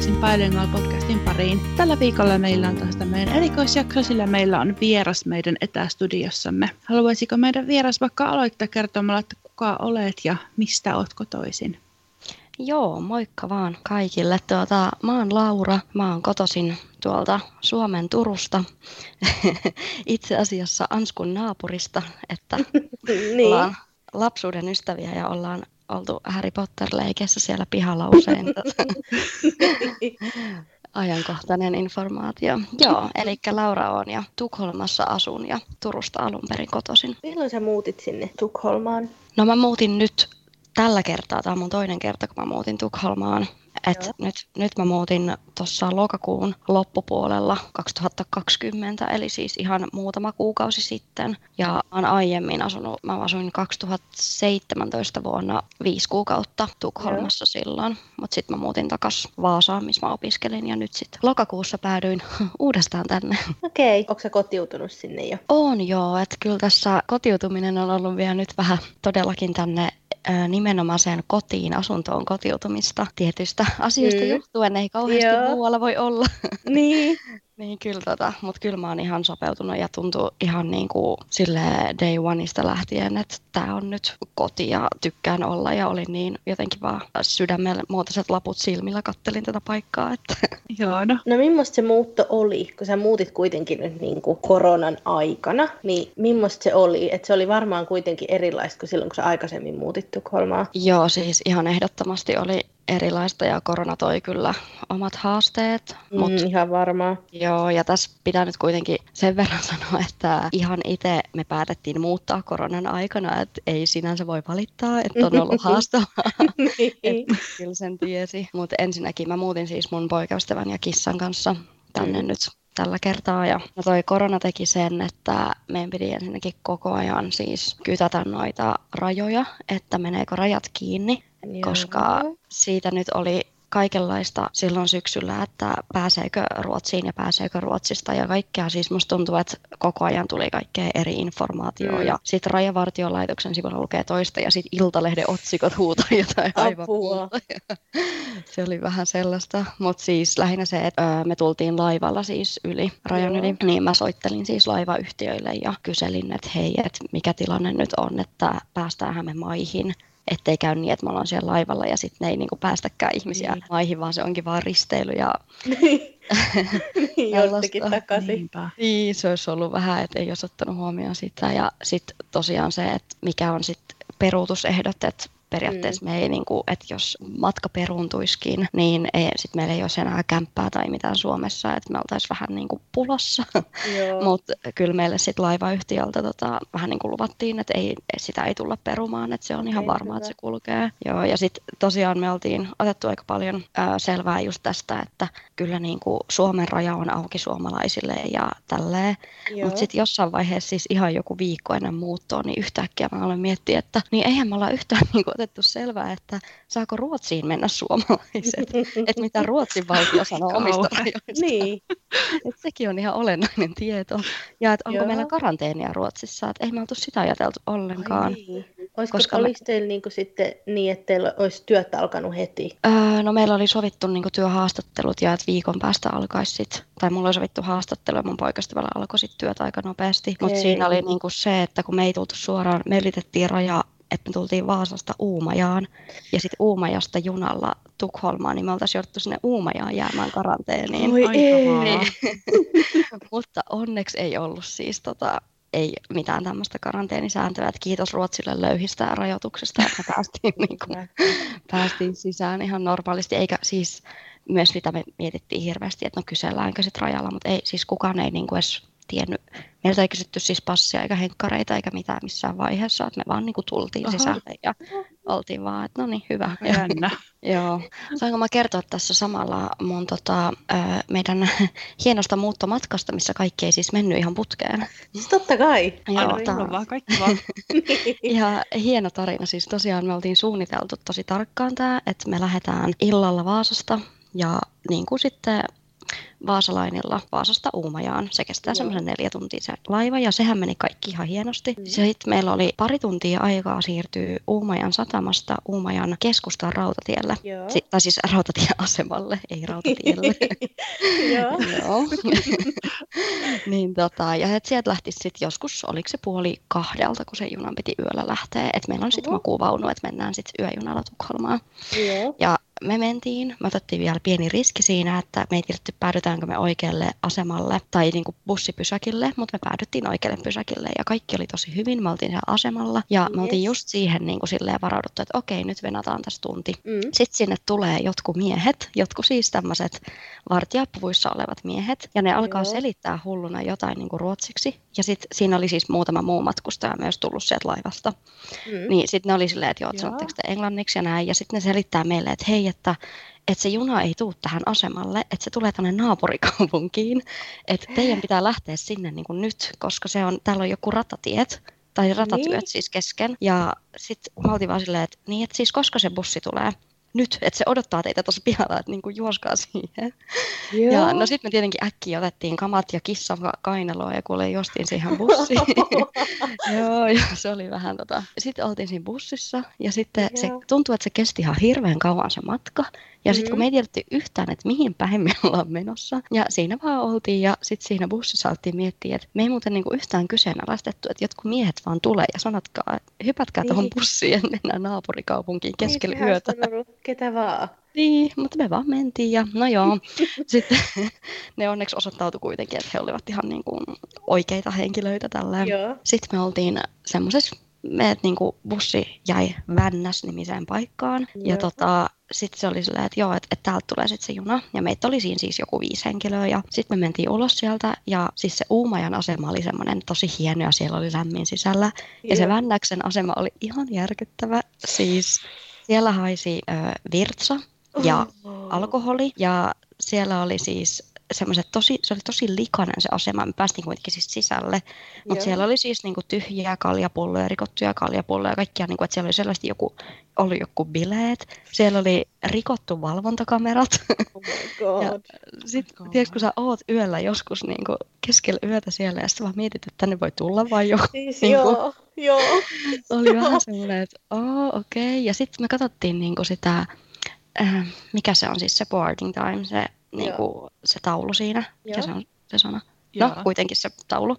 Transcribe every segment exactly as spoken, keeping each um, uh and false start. takaisin Päilyngall-podcastin pariin. Tällä viikolla meillä on tästä meidän erikoisjakso, sillä meillä on vieras meidän etästudiossamme. Haluaisiko meidän vieras vaikka aloittaa kertomalla, että kuka olet ja mistä olet kotoisin? Joo, moikka vaan kaikille. Tuota, mä oon Laura, mä oon kotoisin tuolta Suomen Turusta, itse asiassa Anskun naapurista, että niin. Ollaan lapsuuden ystäviä ja ollaan oltu Harry Potter-leikeissä siellä pihalla usein. Ajankohtainen informaatio. Joo, eli Laura on ja Tukholmassa asun ja Turusta alun perin kotoisin. Milloin sä muutit sinne Tukholmaan? No mä muutin nyt tällä kertaa, tämä on mun toinen kerta kun mä muutin Tukholmaan. Et nyt, nyt mä muutin tuossa lokakuun loppupuolella kaksituhattakaksikymmentä, eli siis ihan muutama kuukausi sitten. Ja olen aiemmin asunut, mä asuin kaksituhattaseitsemäntoista vuonna viisi kuukautta Tukholmassa Joo. silloin. Mutta sitten mä muutin takaisin Vaasaan, missä mä opiskelin, ja nyt sitten lokakuussa päädyin uudestaan tänne. Okei, okay. Onko sä kotiutunut sinne jo? On joo, että kyllä tässä kotiutuminen on ollut vielä nyt vähän todellakin tänne nimenomaiseen kotiin, asuntoon kotiutumista tietystä asioista mm. johtuen, ei kauheasti Joo. muualla voi olla. Niin. Niin kyllä tota, mutta kyllä mä oon ihan sopeutunut ja tuntuu ihan niin kuin silleen day oneista lähtien, että tää on nyt koti ja tykkään olla ja olin niin jotenkin vaan sydämellä muotoiset laput silmillä kattelin tätä paikkaa, että. Joo, no. No millaista se muutto oli, kun sä muutit kuitenkin nyt niin kuin koronan aikana, niin millaista se oli, että se oli varmaan kuitenkin erilaista kuin silloin, kun sä aikaisemmin muutit Tukholmaan? Joo, siis ihan ehdottomasti oli erilaista ja korona toi kyllä omat haasteet. Mut, mm, ihan varmaan. Joo, ja tässä pitää nyt kuitenkin sen verran sanoa, että ihan itse me päätettiin muuttaa koronan aikana, että ei sinänsä voi valittaa, että on ollut haastavaa. Niin. Kyllä sen tiesi. Mutta ensinnäkin mä muutin siis mun poikaystävän ja kissan kanssa tänne mm. nyt tällä kertaa. Ja no toi korona teki sen, että meidän piti ensinnäkin koko ajan siis kytätä noita rajoja, että meneekö rajat kiinni. Koska siitä nyt oli kaikenlaista silloin syksyllä, että pääseekö Ruotsiin ja pääseekö Ruotsista ja kaikkea. Siis musta tuntuu, että koko ajan tuli kaikkea eri informaatiota mm. ja sitten Rajavartiolaitoksen sivulla lukee toista ja sitten Iltalehden otsikot huutaa jotain aivan muuta. Se oli vähän sellaista, mutta siis lähinnä se, että me tultiin laivalla siis yli, rajan yli, niin mä soittelin siis laivayhtiöille ja kyselin, että hei, että mikä tilanne nyt on, että päästäänhän me maihin. Ettei käy niin, että me ollaan siellä laivalla ja sitten ne ei niinku päästäkään ihmisiä niin. maihin, vaan se onkin vaan risteily ja jostakin takaisin. Niin, se olisi ollut vähän, että ei olisi ottanut huomioon sitä. Ja sitten tosiaan se, että mikä on sitten peruutusehdot, että periaatteessa mm. me ei, niinku, että jos matka peruuntuisikin, niin sitten meillä ei olisi enää kämppää tai mitään Suomessa, että me oltaisiin vähän niinku pulassa. Mutta kyllä meille sitten laivayhtiöltä tota, vähän niinku luvattiin, että ei, sitä ei tulla perumaan, että se on ihan ei, varmaa, hyvä. Että se kulkee. Joo, ja sitten tosiaan me oltiin otettu aika paljon ää, selvää just tästä, että kyllä niinku Suomen raja on auki suomalaisille ja tälleen. Mutta sitten jossain vaiheessa siis ihan joku viikko ennen muuttoa, niin yhtäkkiä mä aloin miettiä, että niin eihän me olla yhtään niinku otettu selvää, että saako Ruotsiin mennä suomalaiset, että mitä Ruotsin valtio sanoo omista rajoista. Niin. Että sekin on ihan olennainen tieto. Ja että onko Joo. meillä karanteenia Ruotsissa, että ei me oltu sitä ajateltu ollenkaan. Niin. Olisiko, koska oliko me... teillä niin, sitten, niin, että teillä olisi työt alkanut heti? Öö, no meillä oli sovittu niin kuin, työhaastattelut ja että viikon päästä alkaisi sit, tai mulla oli sovittu haastattelu ja mun poikastavalla alkoi sit työt aika nopeasti. Mutta siinä oli niin kuin, se, että kun me ei tultu suoraan, me ylitettiin rajaa, että me tultiin Vaasasta Uumajaan ja sitten Uumajasta junalla Tukholmaan, niin me oltaisiin jouduttu sinne Uumajaan jäämään karanteeniin. Oi ei! Mutta onneksi ei ollut siis tota, ei mitään tämmöistä karanteenisääntöä, että kiitos Ruotsille löyhistä rajoituksista, että me päästiin, niin kuin, päästiin sisään ihan normaalisti, eikä siis myös mitä me mietittiin hirveästi, että no kyselläänkö sitten rajalla, mutta ei, siis kukaan ei niin kuin edes tiennyt. Meiltä ei kysytty siis passia eikä henkkareita eikä mitään missään vaiheessa, että me vaan niinku tultiin Aha. sisälle ja oltiin vaan, että no niin, hyvä. Jännä. Joo. Saanko mä kertoa tässä samalla mun tota, meidän hienosta muuttomatkasta, missä kaikki ei siis mennyt ihan putkeen? Siis totta kai. Joo, ta... vaan, kaikki vaan. Ja hieno tarina. Siis tosiaan me oltiin suunniteltu tosi tarkkaan tää, että me lähdetään illalla Vaasasta ja niin kuin sitten vaasalainilla Vaasasta Uumajaan. Se kestää semmoisen neljä tuntia se laiva ja sehän meni kaikki ihan hienosti. Mm. Sitten meillä oli pari tuntia aikaa siirtyä Uumajan satamasta Uumajan keskustaan rautatielle. Si- tai siis rautatieasemalle, ei rautatielle. Joo. Niin tota, ja et sieltä lähti sitten joskus, oliko se puoli kahdelta, kun se junan piti yöllä lähteä. Et meillä on sitten makuuvaunu, että mennään sitten yöjunalla Tukholmaan. Joo. Ja me mentiin, me otettiin vielä pieni riski siinä, että me ei tiedetty päädytäänkö me oikealle asemalle tai niin kuin bussipysäkille, mutta me päädyttiin oikealle pysäkille ja kaikki oli tosi hyvin, me oltiin siellä asemalla ja yes. me oltiin just siihen niin kuin silleen varauduttu, että okei, nyt venataan tässä tunti. Mm. Sitten sinne tulee jotkut miehet, jotkut siis tämmöiset vartijapuvuissa olevat miehet ja ne alkaa Joo. selittää hulluna jotain niin kuin ruotsiksi ja sitten siinä oli siis muutama muu matkustaja myös tullut sieltä laivasta. Mm. Niin sitten ne oli silleen, että joo, sanotteko te englanniksi ja näin ja sitten ne selittää meille, että hei, että, että se juna ei tule tähän asemalle, että se tulee tänne naapurikaupunkiin, että teidän pitää lähteä sinne niin kuin nyt, koska se on, täällä on joku ratatiet tai ratatyöt niin. siis kesken. Ja sitten mä oltiin vaan silleen, että, niin, että siis koska se bussi tulee nyt, että se odottaa teitä tuossa pihalla, että niin kuin juoskaa siihen. Joo. Ja no sitten me tietenkin äkkiä otettiin kamat ja kissan kainaloa ja kuule juostiin siihen bussiin. Joo, ja se oli vähän tota. Sitten oltiin siinä bussissa ja sitten se tuntui, että se kesti ihan hirveän kauan se matka. Ja sitten kun me ei tiedetty yhtään, että mihin päin me ollaan menossa. Ja siinä vaan oltiin ja sitten siinä bussissa alettiin miettiä, että me ei muuten niinku yhtään kyseenalaistettu, että jotkut miehet vaan tulee ja sanatkaa, hypätkää tuohon bussiin ja mennään naapurikaupunkiin keskellä yötä. Ketä vaan. Niin, mutta me vaan mentiin ja no joo. Sitten ne onneksi osoittautui kuitenkin, että he olivat ihan niin kuin oikeita henkilöitä tälleen. Joo. Sitten me oltiin semmoisessa, meidät niin kuin bussi jäi Vännäs-nimiseen paikkaan. Joo. Ja tota, sitten se oli silleen, että joo, että, että täältä tulee sitten se juna. Ja meitä oli siinä siis joku viisi henkilöä. Ja sitten me mentiin ulos sieltä. Ja siis se Uumajan asema oli semmoinen tosi hieno ja siellä oli lämmin sisällä. Joo. Ja se Vännäksen asema oli ihan järkyttävä. Siis siellä haisi ö, virtsa ja Oho. alkoholi ja siellä oli siis semmoiset tosi, se oli tosi likainen se asema, me päästiin kuitenkin siis sisälle, mutta siellä oli siis niinku tyhjiä kaljapulloja, rikottuja kaljapulloja ja kaikkia, niinku, että siellä oli selvästi joku, oli joku bileet, siellä oli rikottu valvontakamerat. Oh my god. Ja sit, oh my god. Tiedätkö, kun sä oot yöllä joskus niinku keskellä yötä siellä ja sitten vaan mietit, että tänne voi tulla vai joku. Siis niinku, joo. Joo. Oli vähän semmoinen, että oh, okei. Okay. Ja sitten me katsottiin niinku sitä, äh, mikä se on siis se boarding time, se, niinku, se taulu siinä. Mikä se on se sana? Joo. No, kuitenkin se taulu.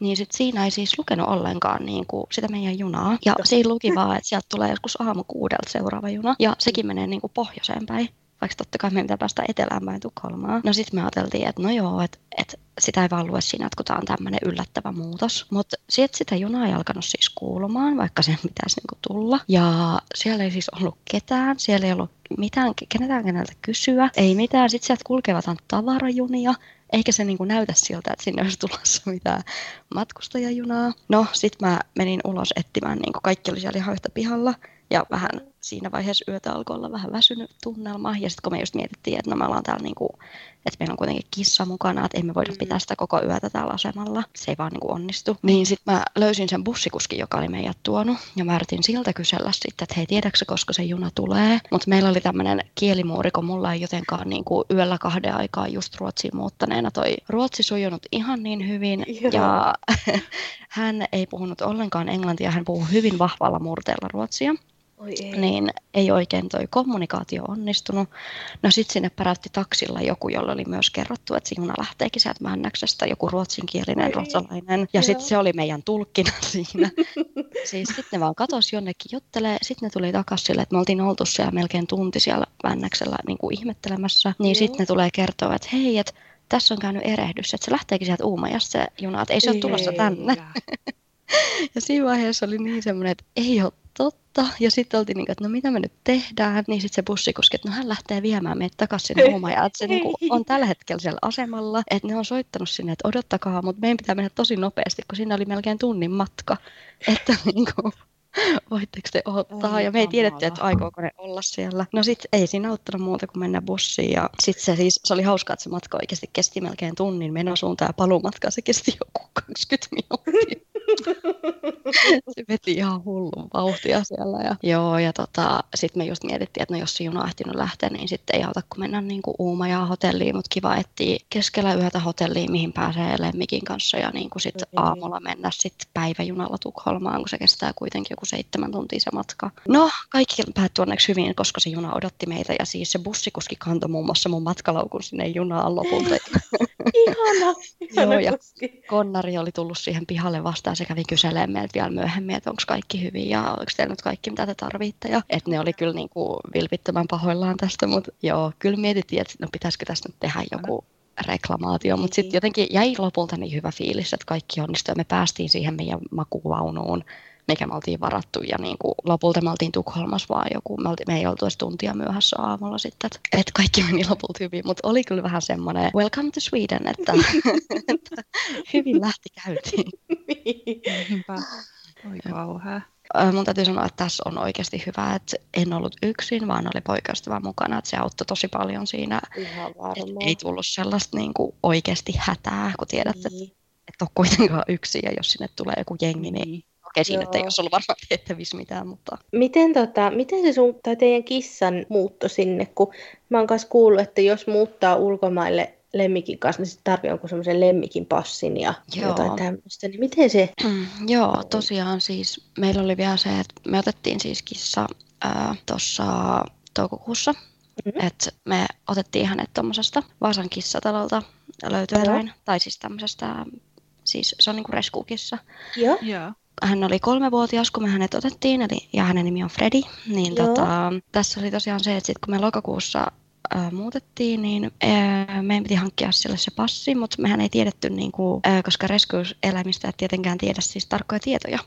Niin sit siinä ei siis lukenut ollenkaan niinku sitä meidän junaa. Ja Joo. siinä luki vaan, että sieltä tulee joskus aamu kuudelta seuraava juna. Ja sekin menee niinku pohjoiseen päin. Vaikka totta kai meidän pitää päästä etelään päin Tukholmaan. No sit me ajateltiin, että no joo, että et sitä ei vaan lue siinä, että kun tää on tämmönen yllättävä muutos. Mutta sieltä sitä junaa ei alkanut siis kuulumaan, vaikka sen pitäisi niinku tulla. Ja siellä ei siis ollut ketään, siellä ei ollut mitään, kenetään keneltä kysyä, ei mitään. Sitten sieltä kulkevat on tavarajunia. Eikä se niinku näytä siltä, että sinne olisi tulossa mitään matkustajajunaa. No, sit mä menin ulos etsimään, niinku kaikki oli siellä ihan yhtä pihalla. Ja vähän siinä vaiheessa yötä alkoi olla vähän väsynyt tunnelma. Ja sitten kun me just mietittiin, että no me ollaan täällä, niinku, että meillä on kuitenkin kissa mukana, että ei me voida pitää sitä koko yötä täällä asemalla. Se ei vaan niinku onnistu. Niin sitten mä löysin sen bussikuskin, joka oli meidät tuonut. Ja mä yritin siltä kysellä sitten, että hei, tiedätkö koska se juna tulee? Mutta meillä oli tämmöinen kielimuuri, kun mulla ei jotenkaan niinku yöllä kahden aikaa just Ruotsiin muuttaneena toi ruotsi sujunut ihan niin hyvin. Joo. Ja hän ei puhunut ollenkaan englantia, hän puhui hyvin vahvalla murteella ruotsia. Ei. Niin ei oikein toi kommunikaatio onnistunut. No sit sinne päräytti taksilla joku, jolla oli myös kerrottu, että se juna lähteekin sieltä Männäksestä, joku ruotsinkielinen Oi. ruotsalainen. Ja sitten se oli meidän tulkkina siinä. Siis sitten ne vaan katosi jonnekin juttelee, sitten ne tuli takas sille, että me oltiin oltu siellä melkein tunti siellä Männäksellä niin kuin ihmettelemässä. Niin sitten ne tulee kertoa, että hei, että tässä on käynyt erehdys, että se lähteekin sieltä Uumajasta se juna, että ei se ole tulossa tänne. Ja siinä vaiheessa oli niin semmoinen, että ei ole totta. Ja sitten oltiin niin kuin, että no mitä me nyt tehdään. Niin sitten se bussikuski, että no hän lähtee viemään meitä takaisin sinne Uumajaan. Että se niin kuin on tällä hetkellä siellä asemalla. Että ne on soittanut sinne, että odottakaa, mutta meidän pitää mennä tosi nopeasti, kun siinä oli melkein tunnin matka. Että niin kuin, voitteko te odottaa? Ja me ei tiedetty, että aikooko ne olla siellä. No sitten ei siinä auttanut muuta kuin mennä bussiin. Ja sitten se, siis, se oli hauskaa, että se matka oikeasti kesti melkein tunnin menosuuntaan. Ja paluumatkaa se kesti joku kaksikymmentä minuuttia. Se veti ihan hullun vauhtia siellä. Ja, joo, ja tota, sitten me just mietittiin, että no, jos se juna on ehtinyt lähteä, niin sitten ei auta, kun mennään niin kuin Uumajaan hotelliin. Mutta kiva etsiä keskellä yötä hotelliin, mihin pääsee lemmikin kanssa. Ja niin kuin sit aamulla mennä sit päiväjunalla Tukholmaan, kun se kestää kuitenkin joku seitsemän tuntia se matka. No, kaikki päättyi onneksi hyvin, koska se juna odotti meitä. Ja siis se bussikuski kantoi muun muassa mun matkalaukun sinne junaan lopulta. Ihana, ihana. Joo, ja konnari oli tullut siihen pihalle vastaan. Se kävi kyselemään meiltä vielä myöhemmin, että onko kaikki hyvin ja onko teillä nyt kaikki, mitä te tarvitte. Ja, et ne oli kyllä niin kuin vilpittömän pahoillaan tästä, mutta joo, kyllä mietittiin, että no, pitäisikö tässä nyt tehdä joku reklamaatio, mutta sitten jotenkin jäi lopulta niin hyvä fiilis, että kaikki onnistui. Me päästiin siihen meidän makuvaunuun, mikä me oltiin varattu, ja niin kuin lopulta me oltiin Tukholmassa vaan joku, me, oltiin, me ei oltu edes tuntia myöhässä aamulla sitten, että et kaikki meni lopulta hyvin, mutta oli kyllä vähän semmoinen welcome to Sweden, että, että hyvin lähti käyntiin. Niinpä, oi kauhea. Mun täytyy sanoa, että tässä on oikeasti hyvä, että en ollut yksin, vaan oli poikaystävä mukana, että se auttoi tosi paljon siinä, että ei tullut sellaista niin kuin oikeasti hätää, kun tiedät, niin. että et ole kuitenkaan yksin, ja jos sinne tulee joku jengi, niin okei, siinä ei olisi ollut varmaan tehtävissä mitään, mutta... Miten, tota, miten se sun tai teidän kissan muutto sinne, kun mä oon kanssa kuullut, että jos muuttaa ulkomaille lemmikin kanssa, niin sitten tarvii jonkun semmoisen lemmikin passin ja joo. jotain tämmöistä, niin miten se... Mm, joo, tosiaan siis meillä oli vielä se, että me otettiin siis kissa äh, tuossa toukokuussa, mm-hmm. että me otettiin hänet tuommoisesta Vaasan kissatalolta löytöeläin, mm-hmm. tai siis tämmöisestä, siis se on niinku rescue-kissa. Joo. Joo. Hän oli kolmevuotias, kun me hänet otettiin, eli, ja hänen nimi on Fredi, niin tota, tässä oli tosiaan se, että sit, kun me lokakuussa ää, muutettiin, niin ää, meidän piti hankkia sille se passi, mutta mehän ei tiedetty, niin kuin, ää, koska rescue-eläimistä et tietenkään tiedä siis tarkkoja tietoja.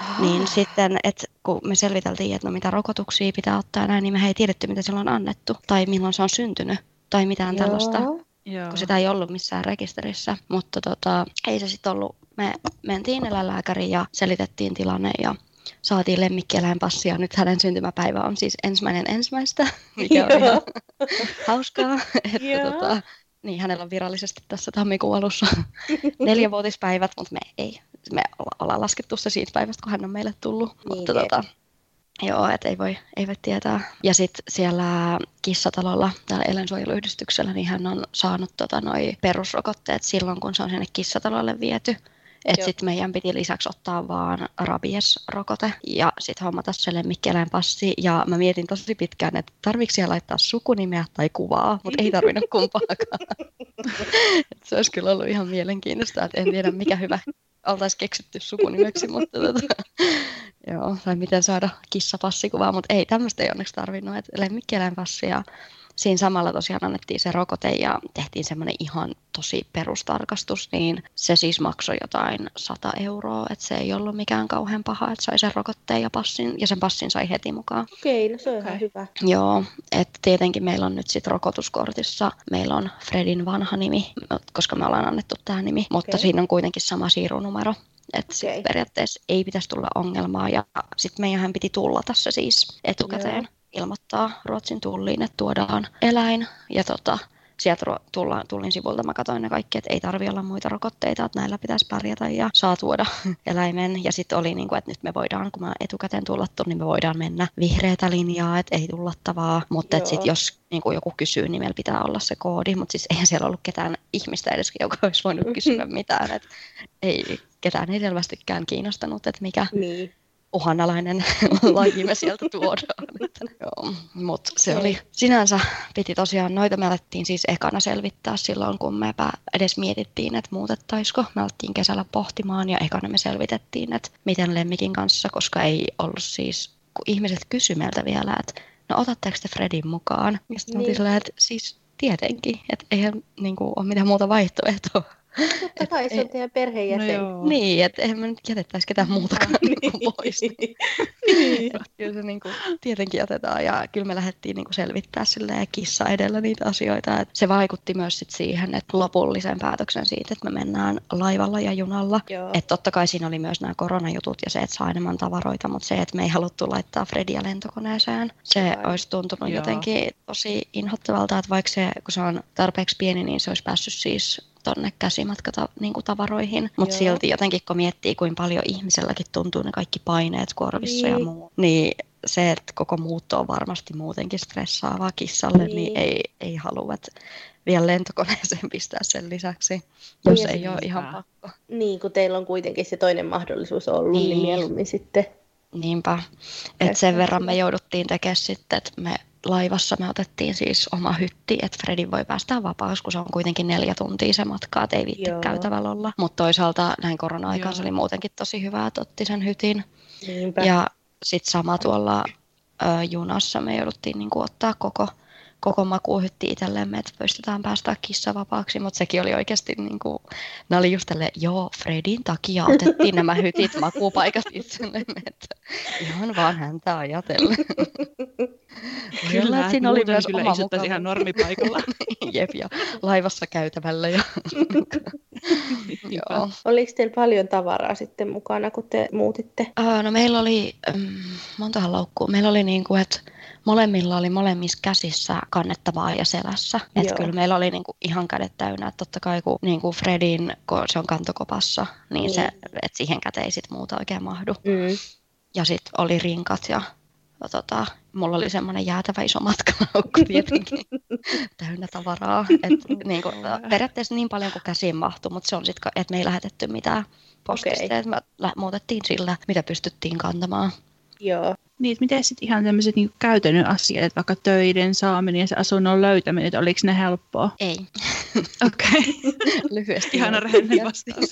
Oh. Niin sitten, että kun me selviteltiin, että no, mitä rokotuksia pitää ottaa näin, niin me ei tiedetty, mitä sillä on annettu, tai milloin se on syntynyt, tai mitään Joo. tällaista, Joo. kun sitä ei ollut missään rekisterissä, mutta tota, ei se sitten ollut. Me mentiin eläinlääkäriin ja selitettiin tilanne ja saatiin lemmikkieläinpassi, ja nyt hänen syntymäpäivä on siis ensimmäinen ensimmäistä, mikä on ihan hauskaa. Että tota, niin, hänellä on virallisesti tässä tammikuun alussa neljävuotispäivät, mutta me ei. Me ollaan laskettu se siitä päivästä, kun hän on meille tullut. Niin, mutta, tota, joo, et ei voi, ei voi tietää. Ja sitten siellä kissatalolla, täällä eläinsuojeluyhdistyksellä, niin hän on saanut tota, noi perusrokotteet silloin, kun se on sinne kissatalolle viety. Että sitten meidän piti lisäksi ottaa vaan rabiesrokote ja sitten hommata se lemmikkieläinpassi. Ja mä mietin tosi pitkään, että tarviiko siellä laittaa sukunimeä tai kuvaa, mutta ei tarvinnut kumpaakaan. Et se olisi kyllä ollut ihan mielenkiintoista, että en tiedä mikä hyvä oltaisiin keksitty sukunimeksi, mutta tota, joo, tai miten saada kissapassikuvaa, mutta ei, tämmöistä ei onneksi tarvinnut, että lemmikkieläinpassi. Ja siinä samalla tosiaan annettiin se rokote ja tehtiin semmoinen ihan tosi perustarkastus, niin se siis maksoi jotain sata euroa, että se ei ollut mikään kauhean paha, että sai sen rokotteen ja passin, ja sen passin sai heti mukaan. Okei, no se on okay. Ihan hyvä. Joo, että tietenkin meillä on nyt sitten rokotuskortissa, meillä on Fredin vanha nimi, koska me ollaan annettu tämä nimi, mutta okay. Siinä on kuitenkin sama siirunumero. Että okay. Periaatteessa ei pitäisi tulla ongelmaa, ja sitten meidänhän piti tulla tässä siis etukäteen. Joo. Ilmoittaa Ruotsin tulliin, että tuodaan eläin, ja tota, sieltä tullaan, tullin sivulta mä katsoin ne kaikki, että ei tarvitse olla muita rokotteita, että näillä pitäisi pärjätä ja saa tuoda eläimen. Ja sitten oli niin kuin, että nyt me voidaan, kun mä etukäteen tullattu, niin me voidaan mennä vihreätä linjaa, että ei tullattavaa, mutta sitten jos niin kuin joku kysyy, niin meillä pitää olla se koodi, mutta siis eihän siellä ollut ketään ihmistä edes, joka olisi voinut kysyä mitään, että ei ketään ei selvästikään kiinnostanut, että mikä... Niin. Uhanalainen laji me sieltä tuodaan. Mutta se oli sinänsä, piti tosiaan, noita me alettiin siis ekana selvittää silloin, kun me edes mietittiin, että muutettaisiko. Me alettiin kesällä pohtimaan ja ekana me selvitettiin, että miten lemmikin kanssa, koska ei ollut siis, kun ihmiset kysyi meiltä vielä, että no otatteko te Fredin mukaan? Ja sitten me oltiin silleen, että siis tietenkin, että eihän niin kuin, ole mitään muuta vaihtoehtoa. Totta kai se on teidän perheenjäsen. No niin, että eihän me nyt jätettäisi ketään muutakaan niin kuin pois. Niin. Kyllä se niin kuin, tietenkin jätetään, ja kyllä me lähdettiin niin kuin selvittää silleen kissa edellä niitä asioita. Et se vaikutti myös sit siihen, että lopullisen päätöksen siitä, että me mennään laivalla ja junalla. Että totta kai siinä oli myös nämä koronajutut ja se, että saa enemmän tavaroita, mutta se, että me ei haluttu laittaa Frediä lentokoneeseen, se Joo. olisi tuntunut Joo. jotenkin tosi inhottavalta, että vaikka se, kun se on tarpeeksi pieni, niin se olisi päässyt siis... tuonne käsimatkatavaroihin, niin mutta silti jotenkin kun miettii, kuinka paljon ihmiselläkin tuntuu ne kaikki paineet korvissa niin. ja muu, niin se, että koko muutto on varmasti muutenkin stressaavaa kissalle, niin, niin ei, ei halua vielä lentokoneeseen pistää sen lisäksi, jos niin, ei ole ihan pakko. Niin, kun teillä on kuitenkin se toinen mahdollisuus ollut, niin, niin mieluummin sitten. Niinpä. Et sen verran me jouduttiin tekemään sitten, että me laivassa me otettiin siis oma hytti, että Fredin voi päästää vapaaksi, kun se on kuitenkin neljä tuntia se matkaa, ei viitte käytävällä olla. Mutta toisaalta näin korona-aikaan se oli muutenkin tosi hyvä, että otti sen hytin. Niinpä. Ja sitten sama tuolla ö, junassa me jouduttiin niinku ottaa koko, koko makuuhytti itsellemme, että pystytään päästään kissavapaaksi, mutta sekin oli oikeasti, niinku, ne oli just tälleen, joo, Fredin takia otettiin nämä hytit makuupaikat itsellemme, että ihan vaan häntä ajatellen. Kyllä, siinä oli myös kyllä istuttaisiin ihan normipaikalla. Jep, ja laivassa käytävällä. Ja joo. Oliko teillä paljon tavaraa sitten mukana, kun te muutitte? Uh, no meillä oli, um, montahan laukkuu, meillä oli niin kuin, että molemmilla oli molemmissa käsissä kannettavaa ja selässä. Että kyllä meillä oli niinku ihan kädet täynnä. Että totta kai kun niinku Fredin, kun se on kantokopassa, niin mm. se, et siihen käteen sit muuta oikein mahdu. Mm. Ja sitten oli rinkat ja tota, mulla oli semmoinen jäätävä iso matkalaukku tietenkin täynnä tavaraa. Et, niinku, periaatteessa niin paljon kuin käsiin mahtui, mutta se on sitten, että me ei lähetetty mitään postista. Okay. Me muutettiin sillä, mitä pystyttiin kantamaan. Joo. Niin, että miten sitten ihan tämmöiset niinku käytännön asiat, että vaikka töiden saaminen ja se asunnon löytäminen, että oliko ne helppoa? Ei. Okei. Okay. Lyhyesti. Ihana rehellinen vastaus.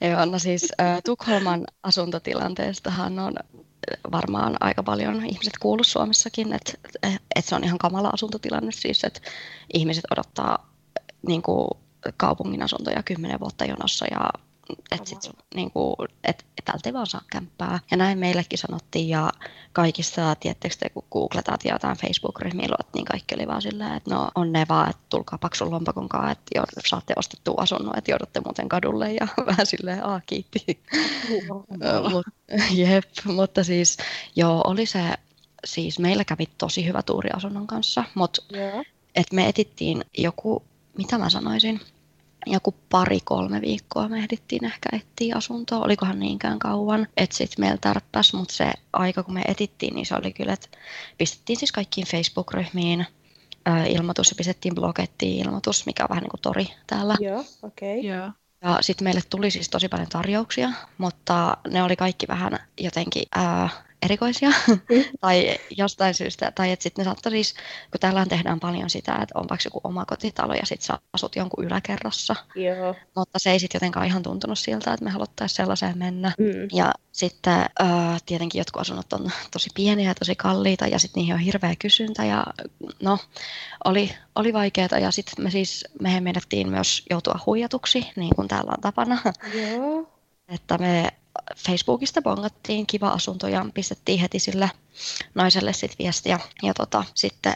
Joo, no siis äh, Tukholman asuntotilanteestahan on varmaan aika paljon ihmiset kuullut Suomessakin, että et se on ihan kamala asuntotilanne siis, että ihmiset odottaa niinku, kaupungin asuntoja kymmenen vuotta jonossa ja että sit, niin kuin, et, et täältä ei vaan saa kämppää. Ja näin meillekin sanottiin, ja kaikissa, tiettekö te, kun googletat ja jotain Facebook-ryhmiä, niin kaikki oli vaan silleen, että no on ne vaan, että tulkaa paksun lompakon kanssa, että saatte ostettua asunnon, että joudutte muuten kadulle, ja vähän silleen, aa, kiitti. Mut, jep, mutta siis, joo, oli se, siis meillä kävi tosi hyvä tuuri asunnon kanssa, mutta yeah. et me etittiin joku, mitä mä sanoisin, joku pari-kolme viikkoa me ehdittiin ehkä etsiä asuntoa, olikohan niinkään kauan, että sitten meillä tarppasi, mutta se aika kun me etittiin, niin se oli kyllä, että pistettiin siis kaikkiin Facebook-ryhmiin äh, ilmoitus ja pistettiin blogettiin ilmoitus, mikä on vähän niin kuin tori täällä. Joo, okei. Okay. Yeah. Ja sitten meille tuli siis tosi paljon tarjouksia, mutta ne oli kaikki vähän jotenkin äh, erikoisia mm. tai jostain syystä. Tai että sitten ne saattoi siis, kun täällähän tehdään paljon sitä, että on vaikka joku omakotitalo ja sitten sä asut jonkun yläkerrassa. Joo. Mutta se ei sitten jotenkaan ihan tuntunut siltä, että me haluttaisiin sellaiseen mennä. Mm. Ja sitten äh, tietenkin jotkut asunnot on tosi pieniä ja tosi kalliita ja sitten niihin on hirveä kysyntä ja no, oli, oli vaikeaa. Ja sitten me siis, mehän menettiin myös joutua huijatuksi, niin kuin täällä on tapana. Joo. Että me Facebookista bongattiin kiva asunto ja pistettiin heti sille naiselle sit viestiä. Ja tota, sitten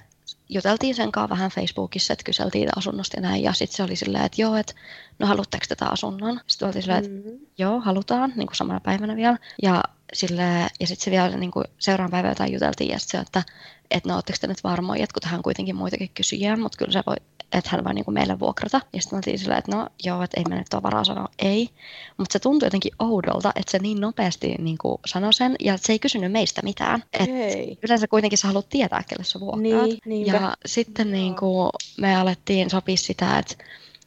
juteltiin sen kanssa vähän Facebookissa, että kyseltiin asunnosta ja näin. Ja sitten se oli silleen, että joo, että no haluatteko tätä asunnon? Sitten oltiin silleen, että mm-hmm. joo, halutaan, niin kuin samana päivänä vielä. Ja, sille, ja sitten se vielä niin kuin seuraavan päivänä jotain juteltiin ja sitten se, että et no ootteko te nyt varmoja, että kun tähän kuitenkin muitakin kysyjää, mutta kyllä se voi, että hän voi niin kuin meille vuokrata. Ja sitten oltiin silleen, että no joo, että ei me nyt ole varaa sanoa ei. Mutta se tuntui jotenkin oudolta, että se niin nopeasti niin kuin sanoi sen ja se ei kysynyt meistä mitään. Hei. Yleensä kuitenkin sä haluat tietää, kelle sä vuokraat. Niin, ja sitten no. niin kuin me alettiin sopia sitä, että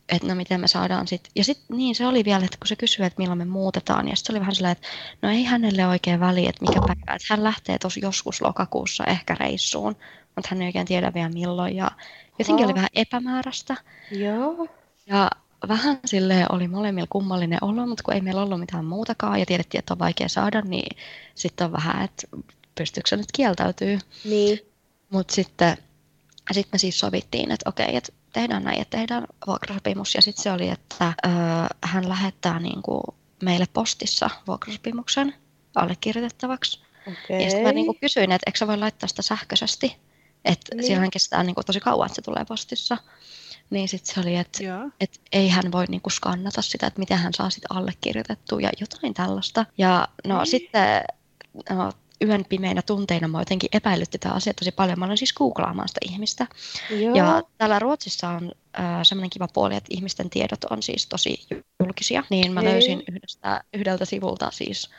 että no miten me saadaan sitten. Ja sitten niin se oli vielä, että kun se kysyi, että milloin me muutetaan, ja sitten oli vähän sellainen, että no ei hänelle oikein väliä, että mikä päivä. Että hän lähtee tosi joskus lokakuussa ehkä reissuun, mutta hän ei oikein tiedä vielä milloin. Ja jotenkin oh. oli vähän epämääräistä. Joo. Ja vähän silleen oli molemmilla kummallinen olo, mutta kun ei meillä ollut mitään muutakaan ja tiedettiin, että on vaikea saada, niin sitten on vähän, että pystyykö se nyt kieltäytyy. Niin. Mutta sitten sit me siis sovittiin, että okei, että tehdään näin, että tehdään vuokrasopimus. Ja sitten se oli, että öö, hän lähettää niinku meille postissa vuokrasopimuksen allekirjoitettavaksi. Okay. Ja sitten mä niinku kysyin, että eikö sä voi laittaa sitä sähköisesti. Että niin. Sillähän kestää niinku tosi kauan, että se tulee postissa. Niin sitten se oli, että et ei hän voi niinku skannata sitä, että miten hän saa sitä allekirjoitettua ja jotain tällaista. Ja no niin. sitten no, yön pimeinä tunteina mä jotenkin epäillyt tätä asiaa tosi paljon. Mä aloin siis googlaamaan sitä ihmistä. Joo. Ja täällä Ruotsissa on äh, semmoinen kiva puoli, että ihmisten tiedot on siis tosi julkisia. Niin mä Ei. löysin yhdestä, yhdeltä sivulta siis,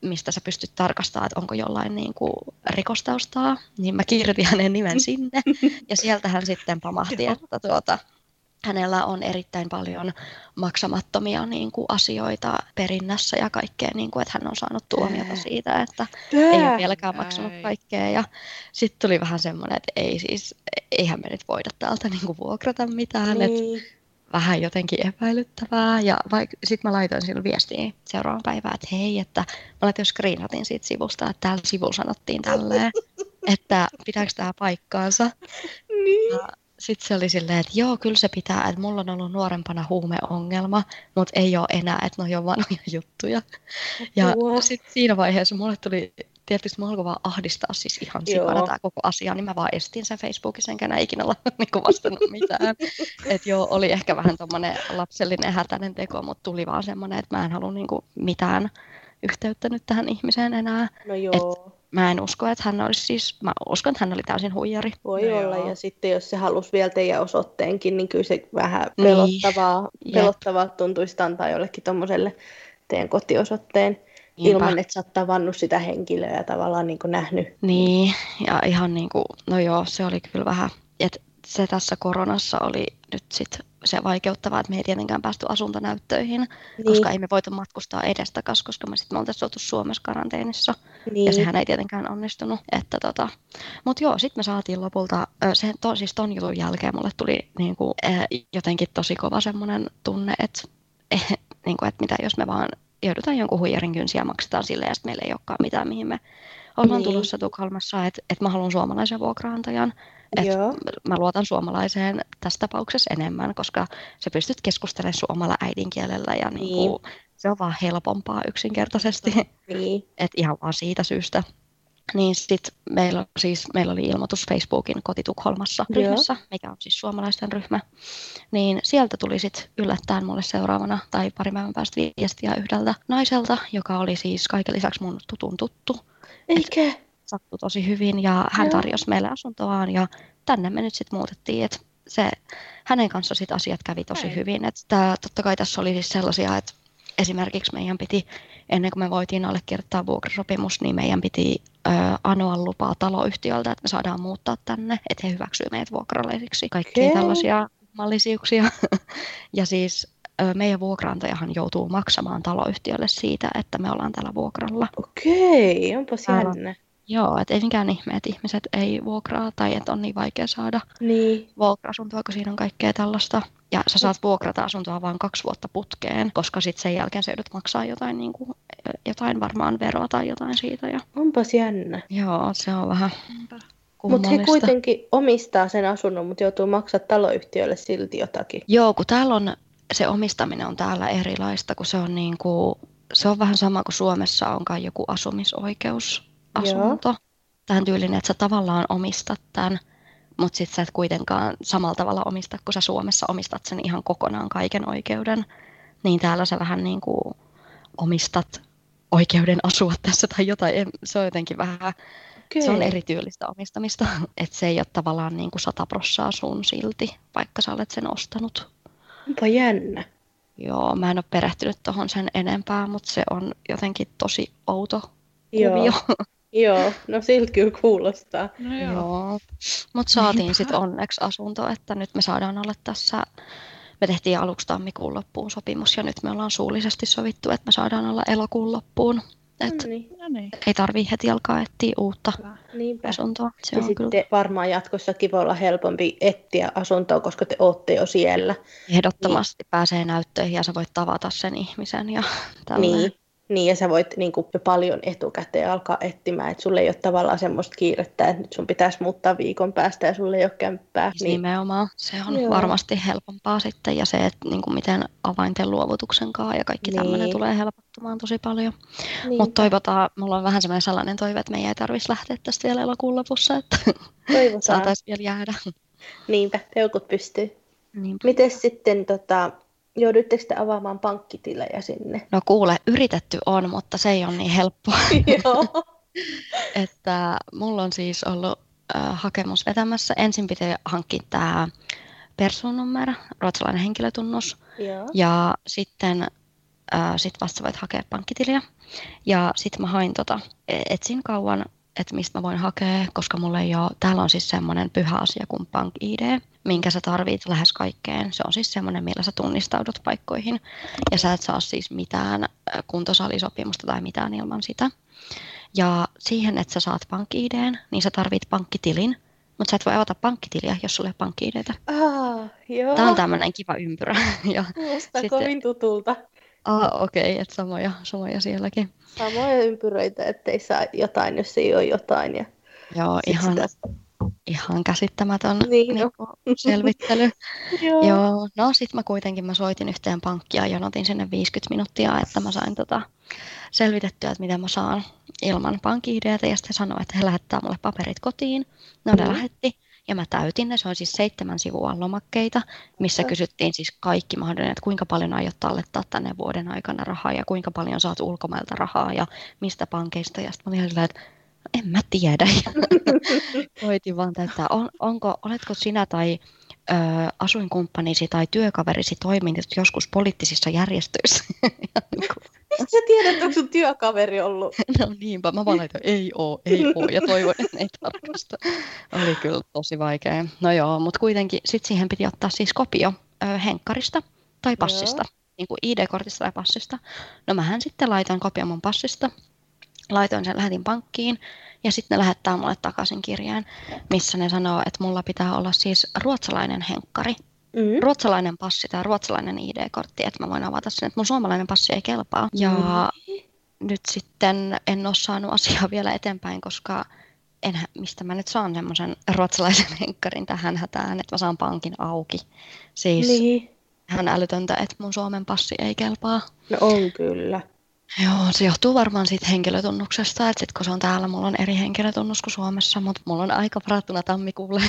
mistä sä pystyt tarkastamaan, että onko jollain niin kuin rikostaustaa. Niin mä kirjoitin hänen nimen sinne. Ja sieltä hän sitten pamahti, että tuota... Hänellä on erittäin paljon maksamattomia niin kuin, asioita perinnässä ja kaikkea, niin kuin, että hän on saanut tuomiota siitä, että Tää. ei ole vieläkään maksanut kaikkea. Sitten tuli vähän semmoinen, että ei siis, eihän me nyt voida täältä niin kuin, vuokrata mitään. Niin. Että vähän jotenkin epäilyttävää. Ja vaik- sitten mä laitoin silloin viestiä seuraavan päivään, että hei, että mä laitoin screenhotin siitä sivusta, että täällä sivulla sanottiin tälleen, että pitääkö tämä paikkaansa. Niin. Sitten se oli silleen, että joo, kyllä se pitää, että mulla on ollut nuorempana huumeongelma, mutta ei ole enää, että noi on vanhoja juttuja. Ja sitten siinä vaiheessa mulle tuli, tietysti mä alkoi vaan ahdistaa siis ihan sikana tämä koko asia, niin mä vaan estin sen Facebookissa, enkä enää ikinä olla niin vastannut mitään. Että joo, oli ehkä vähän tommoinen lapsellinen hätäinen teko, mutta tuli vaan semmoinen, että mä en halua niin kuin mitään yhteyttä nyt tähän ihmiseen enää. No joo. Et, Mä en usko, että hän olisi siis, mä uskon, että hän oli täysin huijari. Voi no olla, joo. Ja sitten jos se halusi vielä teidän osoitteenkin, niin kyllä se vähän pelottavaa, niin. pelottavaa tuntuisi antaa jollekin tommoselle teidän kotiosoitteen. Niinpä. Ilman, että sä oot tavannut sitä henkilöä ja tavallaan niin kuin nähnyt. Niin, ja ihan niin kuin, no joo, se oli kyllä vähän, että se tässä koronassa oli nyt sitten se vaikeuttavaa, että me ei tietenkään päästy asuntonäyttöihin, niin. koska ei me voitu matkustaa edestakas, koska me sitten me oltaisiin oltu Suomessa karanteenissa, niin. ja sehän ei tietenkään onnistunut. Että tota. Mutta joo, sitten me saatiin lopulta, se, to, siis ton jutun jälkeen mulle tuli niinku, eh, jotenkin tosi kova semmoinen tunne, että eh, niinku, et mitä jos me vaan joudutaan jonkun huijarin kynsiä maksetaan silleen, ja sitten meillä ei olekaan mitään, mihin me ollaan niin. tulossa Tukholmassa, että et mä haluan suomalaisen vuokraantajan. Että mä luotan suomalaiseen tässä tapauksessa enemmän, koska sä pystyt keskustelemaan suomalla äidinkielellä ja niin. Niin kuin, se on vaan helpompaa yksinkertaisesti. Niin. Että ihan vaan siitä syystä. Niin sit meillä, siis, meillä oli ilmoitus Facebookin Kotitukholmassa ryhmässä, mikä on siis suomalaisten ryhmä. Niin sieltä tuli sit yllättäen mulle seuraavana tai pari päivän päästä viestiä yhdeltä naiselta, joka oli siis kaiken lisäksi mun tutun tuttu. Eikä? Et, sattui tosi hyvin ja hän tarjosi meille asuntoaan ja tänne me nyt sitten muutettiin, että se, hänen kanssa sit asiat kävi tosi Hei. hyvin. Et tää, totta kai tässä oli siis sellaisia, että esimerkiksi meidän piti, ennen kuin me voitiin allekirjoittaa vuokrasopimus, niin meidän piti ö, anoa lupaa taloyhtiöltä, että me saadaan muuttaa tänne, että he hyväksyy meidät vuokralaisiksi. Kaikkia Hei. tällaisia mallisiuksia. Ja siis ö, meidän vuokraantajahan joutuu maksamaan taloyhtiölle siitä, että me ollaan täällä vuokralla. Okei, onpas jännä. Joo, et ei mikään ihme, että ihmiset ei vuokraa tai että on niin vaikea saada niin. vuokra-asuntoa, kun siinä on kaikkea tällaista. Ja sä saat vuokrata asuntoa vain kaksi vuotta putkeen, koska sitten sen jälkeen sä joudut maksaa jotain, niin kuin, jotain varmaan veroa tai jotain siitä. Ja... Onpas jännä. Joo, se on vähän kummallista. Mutta he kuitenkin omistaa sen asunnon, mutta joutuu maksamaan taloyhtiölle silti jotakin. Joo, kun täällä on, se omistaminen on täällä erilaista, kun se on, niin kuin, se on vähän sama kuin Suomessa onkaan joku asumisoikeus. Asunto. Joo. Tähän tyylinen, että sä tavallaan omistat tämän, mutta sit sä et kuitenkaan samalla tavalla omista, kun sä Suomessa omistat sen ihan kokonaan kaiken oikeuden, niin täällä sä vähän niin kuin omistat oikeuden asua tässä tai jotain. Se on jotenkin vähän, okay. se on erityylistä omistamista, että se ei ole tavallaan niin kuin sata prossaa sun silti, vaikka sä olet sen ostanut. Onpa jännä. Joo, mä en ole perehtynyt tohon sen enempää, mutta se on jotenkin tosi outo. Joo. Joo, no silti kyllä kuulostaa. No joo. Joo. Mutta saatiin sitten onneksi asunto, että nyt me saadaan olla tässä. Me tehtiin aluksi tammikuun loppuun sopimus ja nyt me ollaan suullisesti sovittu, että me saadaan olla elokuun loppuun. Et no niin. Ei tarvii heti alkaa etsiä uutta Niinpä. asuntoa. Se ja on sitten kyllä. varmaan jatkossakin voi olla helpompi etsiä asuntoa, koska te ootte jo siellä. Ehdottomasti niin. pääsee näyttöihin ja sä voit tavata sen ihmisen ja tälleen. Niin. Niin, ja sä voit niin kuin, paljon etukäteen alkaa etsimään, että sulla ei ole tavallaan semmoista kiirettä, että nyt sun pitäisi muuttaa viikon päästä ja sulla ei ole kämppää. Niin. Nimenomaan. Se on Joo. varmasti helpompaa sitten, ja se, että niin kuin, miten avainten luovutuksen kanssa ja kaikki niin. tämmöinen tulee helpottumaan tosi paljon. Niin. Mutta toivotaan, mulla on vähän semmoinen sellainen toive, että meidän ei tarvitsisi lähteä tästä vielä elokuun lopussa, että saataisiin vielä jäädä. Niinpä, peukut pystyy. Niinpä. Mites sitten... Tota... Joudutteko te avaamaan pankkitilejä sinne? No kuule, yritetty on, mutta se ei ole niin helppoa. Joo. Että mulla on siis ollut äh, hakemus vetämässä. Ensin piti hankkia tämä personnummer, ruotsalainen henkilötunnus. Joo. Ja sitten äh, sit vasta voit hakea pankkitiliä. Ja sitten mä hain tota, etsin kauan, että mistä mä voin hakea, koska mulla ei ole, täällä on siis semmoinen pyhä asia kuin pankki-I D, minkä sä tarvit lähes kaikkeen. Se on siis semmoinen, millä sä tunnistaudut paikkoihin. Ja sä et saa siis mitään kuntosalisopimusta tai mitään ilman sitä. Ja siihen, että sä saat pankki-I D:n, niin sä tarvit pankkitilin. Mutta sä et voi avata pankkitiliä, jos sulla ei ole pankki-I D:tä. Ah, joo. Tää on tämmöinen kiva ympyrä. Musta sitten kovin tutulta. Ah, okei, okay, että samoja, samoja sielläkin. Samoja ympyröitä, ettei saa jotain, jos ei ole jotain. Ja joo, ihan, sitä... ihan käsittämätön niin, niin, no. selvittely. Joo. Joo, no sit mä kuitenkin mä soitin yhteen pankkia ja jonotin sinne viisikymmentä minuuttia, että mä sain tota selvitettyä, että miten mä saan ilman pankki-I D:tä. Ja sitten sanoi, että he lähettää mulle paperit kotiin. No ne mm. lähetti. Ja mä täytin ne, se on siis seitsemän sivua lomakkeita, missä kysyttiin siis kaikki mahdollinen, että kuinka paljon aiot tallettaa tänne vuoden aikana rahaa ja kuinka paljon saat ulkomailta rahaa ja mistä pankeista. Ja sitten mä olin sillä, että en mä tiedä. Koitin vaan täyttää, on, onko, oletko sinä tai ö, asuinkumppanisi tai työkaverisi toiminut joskus poliittisissa järjestöissä? Miksi sä tiedät, onko sun työkaveri ollut? No niinpä, mä vaan laitoin, ei oo, ei oo, ja toivon, että ei tarkasta. Oli kyllä tosi vaikea. No joo, mutta kuitenkin sit siihen piti ottaa siis kopio ö, henkkarista tai passista, joo. Niin kuin I D-kortista tai passista. No mähän sitten laitoin kopio mun passista, laitoin sen, lähetin pankkiin, ja sitten ne lähettää mulle takaisin kirjeen, missä ne sanoo, että mulla pitää olla siis ruotsalainen henkkari. Mm. Ruotsalainen passi tai ruotsalainen I D-kortti, että mä voin avata sen, että mun suomalainen passi ei kelpaa. Ja mm. nyt sitten en ole saanut asiaa vielä eteenpäin, koska enhän, mistä mä nyt saan semmoisen ruotsalaisen henkkarin tähän hätään, että mä saan pankin auki. Siis niin. Ihan älytöntä, että mun Suomen passi ei kelpaa. No on kyllä. Joo, se johtuu varmaan siitä henkilötunnuksesta, että sit kun se on täällä, mulla on eri henkilötunnus kuin Suomessa, mutta mulla on aika varattuna tammikuulle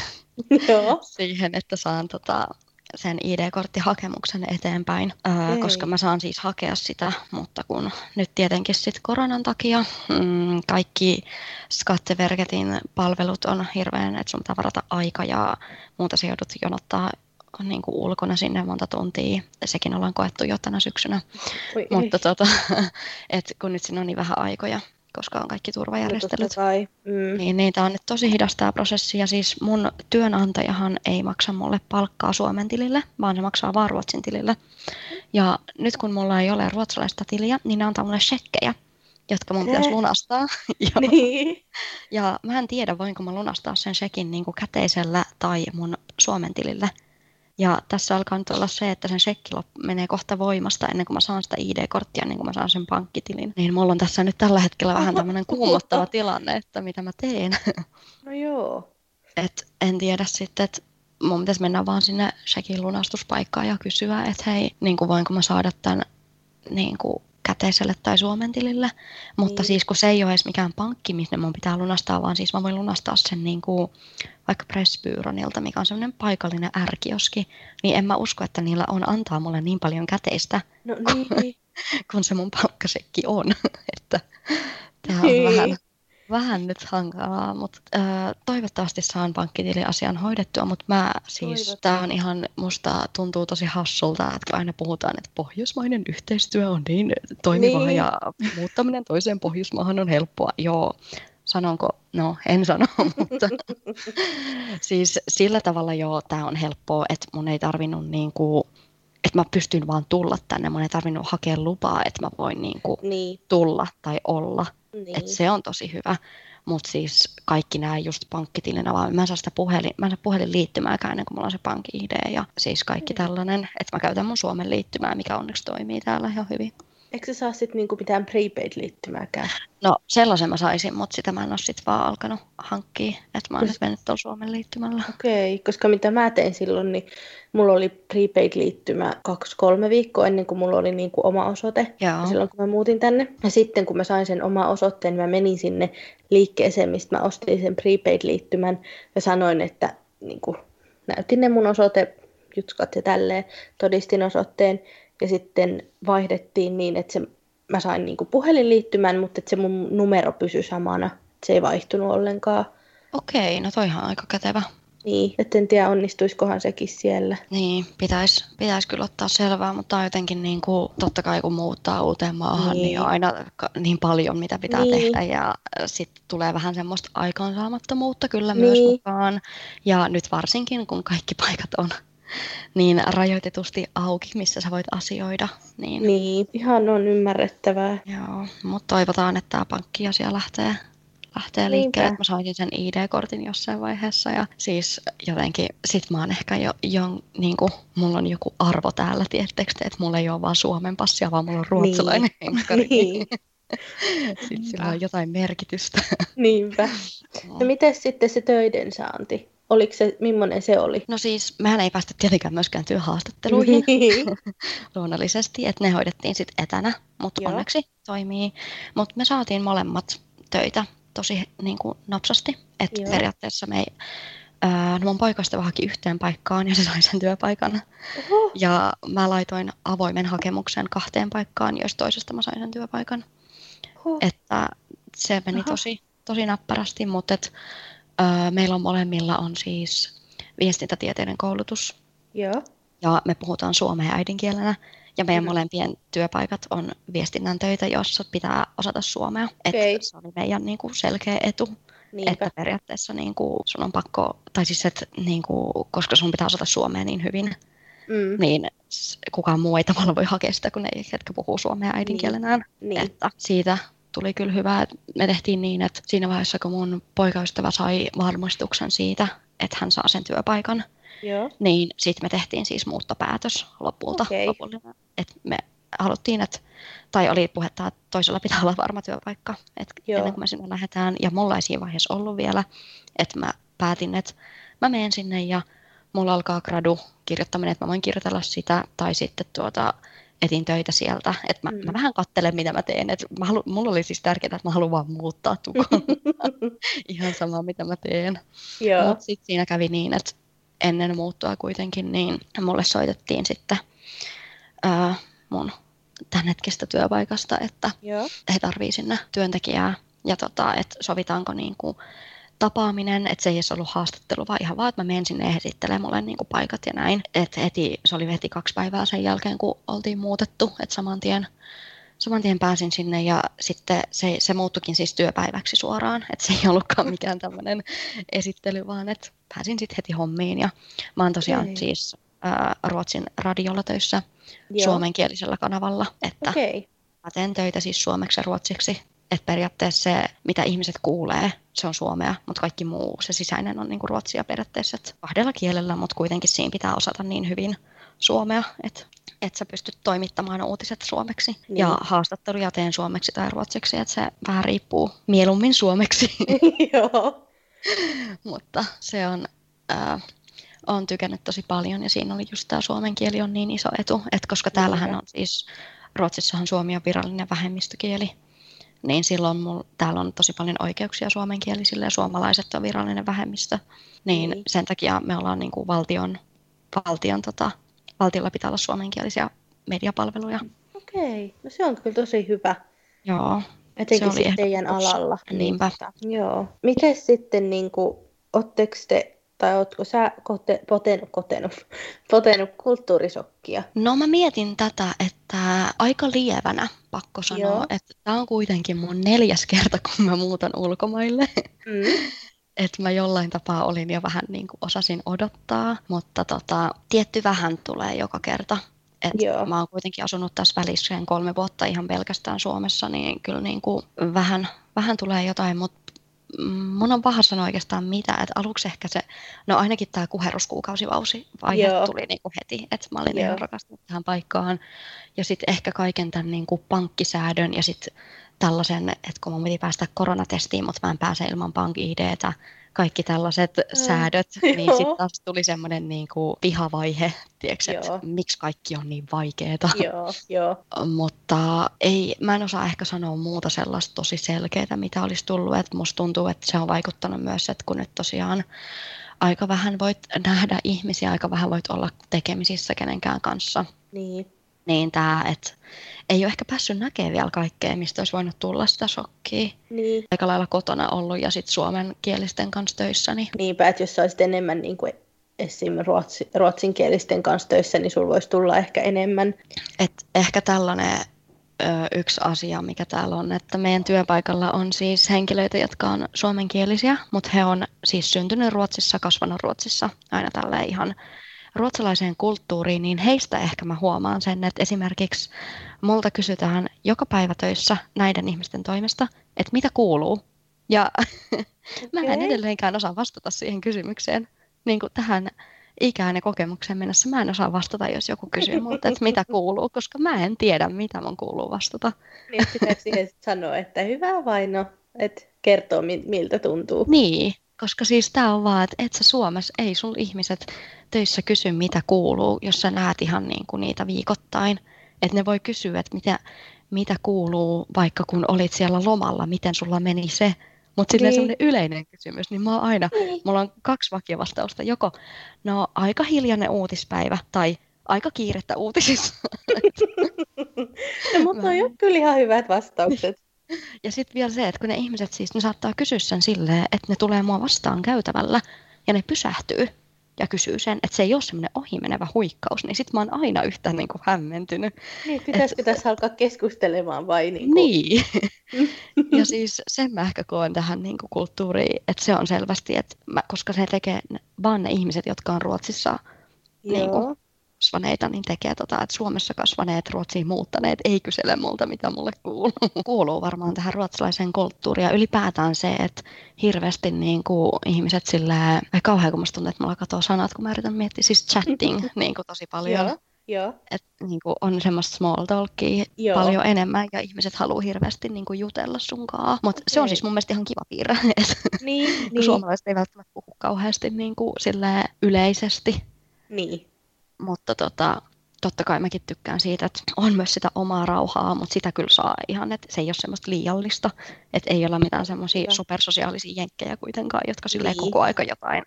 Joo. siihen, että saan tota, sen I D-korttihakemuksen eteenpäin, ää, koska mä saan siis hakea sitä, mutta kun nyt tietenkin sit koronan takia mm, kaikki Skatteverketin palvelut on hirveän, että sun pitää varata aika ja muuta se joudut jonottaa niin kuin ulkona sinne monta tuntia. Sekin ollaan koettu jo tänä syksynä. Oi, mutta tota, et kun nyt siinä on niin vähän aikoja, koska on kaikki turvajärjestelyt. Mm. Niin, niin tämä on nyt tosi hidas tämä prosessi. Ja siis mun työnantajahan ei maksa mulle palkkaa Suomen tilille, vaan se maksaa vaan Ruotsin tilille. Ja nyt kun mulla ei ole ruotsalaista tiliä, niin ne antaa mulle shekkejä, jotka mun pitäisi lunastaa. ja, niin. ja mä en tiedä, voinko mä lunastaa sen shekin niin kuin käteisellä tai mun Suomen tilille. Ja tässä alkaa nyt olla se, että sen shekki menee kohta voimasta ennen kuin mä saan sitä I D-korttia, ennen kuin mä saan sen pankkitilin. Niin mulla on tässä nyt tällä hetkellä vähän tämmöinen kuumottava tilanne, että mitä mä teen. No joo. Et en tiedä sitten, että mun pitäisi mennä vaan sinne shekin lunastuspaikkaan ja kysyä, että hei, niin kuin voinko mä saada tämän niin kuin käteiselle tai Suomen tilille. Mutta niin. siis kun se ei ole edes mikään pankki, missä mun pitää lunastaa, vaan siis mä voin lunastaa sen niin kuin vaikka Pressbyrånilta, mikä on semmoinen paikallinen ärkioski, niin en mä usko, että niillä on antaa mulle niin paljon käteistä, no, niin. kun, kun se mun palkkasekki on. Että tää on niin. vähän, vähän nyt hankalaa, mutta äh, toivottavasti saan pankkitiliasian hoidettua, mutta mä siis, tää on ihan, musta tuntuu tosi hassulta, että kun aina puhutaan, että pohjoismainen yhteistyö on niin toimivaa niin. ja muuttaminen toiseen Pohjoismaahan on helppoa, joo. Sanonko? No, en sano, mutta siis sillä tavalla joo, tämä on helppoa, että mun ei tarvinnut niinku, että mä pystyn vaan tulla tänne, mun ei tarvinnut hakea lupaa, että mä voin niinku niin. tulla tai olla, niin. että se on tosi hyvä, mutta siis kaikki nämä just pankkitilinä, vaan mä en saa sitä puhelin, mä en saa puhelin liittymääkään ennen kuin mulla on se pankki-I D ja siis kaikki mm. tällainen, että mä käytän mun Suomen liittymää, mikä onneksi toimii täällä ihan hyvin. Eikö se saa sitten niinku mitään prepaid-liittymääkään? No sellaisen mä saisin, mutta sitä mä en ole sitten vaan alkanut hankkia, että mä oon nyt mennyt tuolla Suomen liittymällä. Okei, okay, koska mitä mä tein silloin, niin mulla oli prepaid-liittymä kaksi kolme viikkoa ennen kuin mulla oli niinku oma osoite. Joo. Silloin kun mä muutin tänne. Ja sitten kun mä sain sen oma osoitteen, mä menin sinne liikkeeseen, mistä mä ostin sen prepaid-liittymän ja sanoin, että niinku, näytin ne mun osoite, jutskat ja tälleen, todistin osoitteen. Ja sitten vaihdettiin niin, että se, mä sain niinku puhelinliittymän, mutta se mun numero pysyi samana. Se ei vaihtunut ollenkaan. Okei, no toihan on aika kätevä. Niin, et en tiedä onnistuiskohan sekin siellä. Niin, pitäisi pitäis kyllä ottaa selvää, mutta on jotenkin niin kuin, totta kai kun muuttaa uuteen maahan, niin, niin on aina niin paljon mitä pitää niin. tehdä ja sitten tulee vähän semmoista aikaansaamattomuutta kyllä niin. myös mukaan. Ja nyt varsinkin kun kaikki paikat on niin rajoitetusti auki, missä sä voit asioida. Niin, niin ihan on ymmärrettävää. Joo, mutta toivotaan, että tämä pankkiasia lähtee. Lähtee liikkeelle, että mä sain sen I D-kortin jossain vaiheessa ja siis jotenkin sit mä oon ehkä jo, jo niin kuin, mulla on joku arvo täällä, tiedättekö te, että mulla ei ole vaan Suomen passia, vaan mulla on ruotsalainen henkari. Niin. Sitten sillä on jotain merkitystä. Niinpä. No, no miten sitten se töiden saanti? Oliko se, millainen se oli? No siis, mehän ei päästä tietenkään myöskään työhaastatteluihin luonnollisesti, että ne hoidettiin sitten etänä, mutta onneksi toimii. Mutta me saatiin molemmat töitä tosi niin kuin napsasti, että periaatteessa me ei, ää, no mun poikasta haki yhteen paikkaan ja se sai sen työpaikan. Oho. Ja mä laitoin avoimen hakemuksen kahteen paikkaan, jos toisesta mä sain sen työpaikan. Oho. Että se meni Oho. tosi tosi napparasti, mutta et, ää, meillä on molemmilla on siis viestintätieteiden koulutus. Joo. Ja me puhutaan suomea äidinkielenä. Ja meidän molempien työpaikat on viestinnän töitä, jossa pitää osata suomea. Okay. Että se oli meidän niin kuin selkeä etu. Niinpä. Että periaatteessa niin kuin sun on pakko, tai siis että niin kuin, koska sun pitää osata suomea niin hyvin, mm. niin kukaan muu ei tavallaan voi hakea sitä, kun ne ketkä puhuu suomea äidinkielenään. Niin. Että siitä tuli kyllä hyvä. Me tehtiin niin, että siinä vaiheessa, kun mun poikaystävä sai varmistuksen siitä, että hän saa sen työpaikan, joo. niin sitten me tehtiin siis muuttopäätös lopulta. Okay. Lopullinen. Et me haluttiin, et, tai oli puhetta, että toisella pitää olla varma työpaikka, että ennen kuin me sinne lähdetään. Ja mulla ei siinä vaiheessa ollut vielä, että mä päätin, että mä menen sinne ja mulla alkaa gradu kirjoittaminen, että mä voin kirjoitella sitä tai sitten tuota, etin töitä sieltä. Että mä, mm. mä vähän katselen, mitä mä teen. Et mä halu, mulla oli siis tärkeää, että mä haluan vaan muuttaa Tukholmaan. Ihan samaa, mitä mä teen. Mutta sitten siinä kävi niin, että ennen muuttua kuitenkin, niin mulle soitettiin sitten ää, mun tämän hetkestä työpaikasta, että joo. he tarvii sinne työntekijää ja tota, että sovitaanko niin kuin tapaaminen, että se ei edes ollut haastattelu, vaan ihan vaan, että mä menen sinne ja esittelee mulle niin kuin paikat ja näin. Et heti, se oli heti kaksi päivää sen jälkeen, kun oltiin muutettu, että saman tien, saman tien pääsin sinne ja sitten se, se muuttukin siis työpäiväksi suoraan, että se ei ollutkaan mikään tämmöinen esittely, vaan että pääsin sitten heti hommiin ja mä oon tosiaan okay. siis ä, Ruotsin radiolla töissä joo. suomenkielisellä kanavalla, että okay. mä teen töitä siis suomeksi ja ruotsiksi, että periaatteessa se, mitä ihmiset kuulee, se on suomea, mutta kaikki muu, se sisäinen on niinku ruotsia periaatteessa, että kahdella kielellä, mutta kuitenkin siinä pitää osata niin hyvin suomea, että et sä pystyt toimittamaan uutiset suomeksi niin. ja haastatteluja teen suomeksi tai ruotsiksi, että se vähän riippuu mieluummin suomeksi. Joo. Mutta se on, äh, on tykännyt tosi paljon ja siinä oli just tämä suomen kieli on niin iso etu, että koska täällähän on siis, Ruotsissahan suomi on virallinen vähemmistökieli, niin silloin mul, täällä on tosi paljon oikeuksia suomenkielisille ja suomalaiset on virallinen vähemmistö, niin mm. sen takia me ollaan niin kuin valtion, valtion tota, valtiolla pitää olla suomenkielisiä mediapalveluja. Okei, no se on kyllä tosi hyvä. Joo. Etenkin sitten teidän alalla. Niinpä. Joo. Miten sitten, niin kuin, ootteko te, tai ootko sä kote, potenut, kotenut, potenut kulttuurisokkia? No mä mietin tätä, että aika lievänä, pakko sanoa, joo. että tää on kuitenkin mun neljäs kerta, kun mä muutan ulkomaille. Mm. Että mä jollain tapaa olin jo vähän niin kuin osasin odottaa, mutta tota, tietty vähän tulee joka kerta. Et mä oon kuitenkin asunut tässä välissä kolme vuotta ihan pelkästään Suomessa, niin kyllä niin kuin vähän, vähän tulee jotain, mutta mun on paha sanoa oikeastaan mitä, että aluksi ehkä se, no ainakin tämä kuherruskuukausivaihe tuli niin kuin heti, että mä olin ihan rakastunut tähän paikkaan. Ja sitten ehkä kaiken tämän niin kuin pankkisäädön ja sitten tällaisen, että kun mun piti päästä koronatestiin, mutta mä en pääse ilman pankki-I D:tä. Kaikki tällaiset mm. säädöt, niin sitten taas tuli semmoinen niinku pihavaihe, tiiäks, että miksi kaikki on niin vaikeeta. Joo, joo. Mutta ei, mä en osaa ehkä sanoa muuta sellaista tosi selkeää, mitä olisi tullut. Et musta tuntuu, että se on vaikuttanut myös, että kun nyt tosiaan aika vähän voit nähdä ihmisiä, aika vähän voit olla tekemisissä kenenkään kanssa. Niin. niin tämä, että ei ole ehkä päässyt näkemään vielä kaikkea, mistä olisi voinut tulla sitä shokkia. Niin. Aika lailla kotona ollut ja sitten suomenkielisten kanssa töissä. Niin. Niinpä, että jos sä olisit enemmän niin kuin esimerkiksi ruotsi, ruotsinkielisten kanssa töissä, niin sulla voisi tulla ehkä enemmän. Et ehkä tällainen ö, yksi asia, mikä täällä on, että meidän työpaikalla on siis henkilöitä, jotka on suomenkielisiä, mutta he on siis syntynyt Ruotsissa, kasvanut Ruotsissa, aina tälleen ihan ruotsalaiseen kulttuuriin, niin heistä ehkä mä huomaan sen, että esimerkiksi multa kysytään joka päivä töissä näiden ihmisten toimesta, että mitä kuuluu. Ja okay. Mä en edelleenkään osaa vastata siihen kysymykseen. Niin kuin tähän ikään ja kokemukseen mennessä mä en osaa vastata, jos joku kysyy multa, että mitä kuuluu, koska mä en tiedä, mitä mun kuuluu vastata. Niin pitää siihen sanoa, että hyvä vaino, että kertoo miltä tuntuu. Niin. Koska siis tää on vaan, että et sä Suomessa, ei sun ihmiset töissä kysy, mitä kuuluu, jos sä näet ihan niinku niitä viikoittain. Että ne voi kysyä, että mitä, mitä kuuluu, vaikka kun olit siellä lomalla, miten sulla meni se. Mutta sitten niin. Semmoinen yleinen kysymys, niin mä oon aina, niin. Mulla on kaksi vakiovastausta. Joko, no aika hiljainen uutispäivä tai aika kiirettä uutisissa. No, mutta on jo kyllä ihan hyvät vastaukset. Ja sitten vielä se, että kun ne ihmiset siis, ne saattaa kysyä sen silleen, että ne tulee mua vastaan käytävällä ja ne pysähtyy ja kysyy sen, että se ei ole semmoinen ohimenevä huikkaus, niin sitten mä oon aina yhtään niin kuin hämmentynyt. Niin, pitäisikö tässä alkaa keskustelemaan vai niin kuin? Niin. Ja siis sen mä ehkä koen tähän niin kuin kulttuuriin, että se on selvästi, että mä, koska se tekee vaan ne ihmiset, jotka on Ruotsissa niin kuin kasvaneita, niin tekee tota, että Suomessa kasvaneet, Ruotsiin muuttaneet, ei kysele multa, mitä mulle kuuluu. Kuuluu varmaan tähän ruotsalaiseen kulttuuriin ja ylipäätään se, että hirveästi niin kuin ihmiset silleen, ei kauhean kun musta tuntuu, että mulla katoo sanat, kun mä yritän miettiä, siis chatting niin kuin tosi paljon. Joo. Että niin kuin on semmoista small talkia joo. Paljon enemmän ja ihmiset haluaa hirveästi niin kuin jutella sunkaan. Mutta okay. Se on siis mun mielestä ihan kiva piirre, että niin, niin. Suomalaiset ei välttämättä puhu kauheasti niin kuin silleen yleisesti. Niin. Mutta tota, totta kai mäkin tykkään siitä, että on myös sitä omaa rauhaa, mutta sitä kyllä saa ihan, että se ei ole semmoista liiallista. Että ei ole mitään semmoisia supersosiaalisia jenkkejä kuitenkaan, jotka silleen niin. Koko aika jotain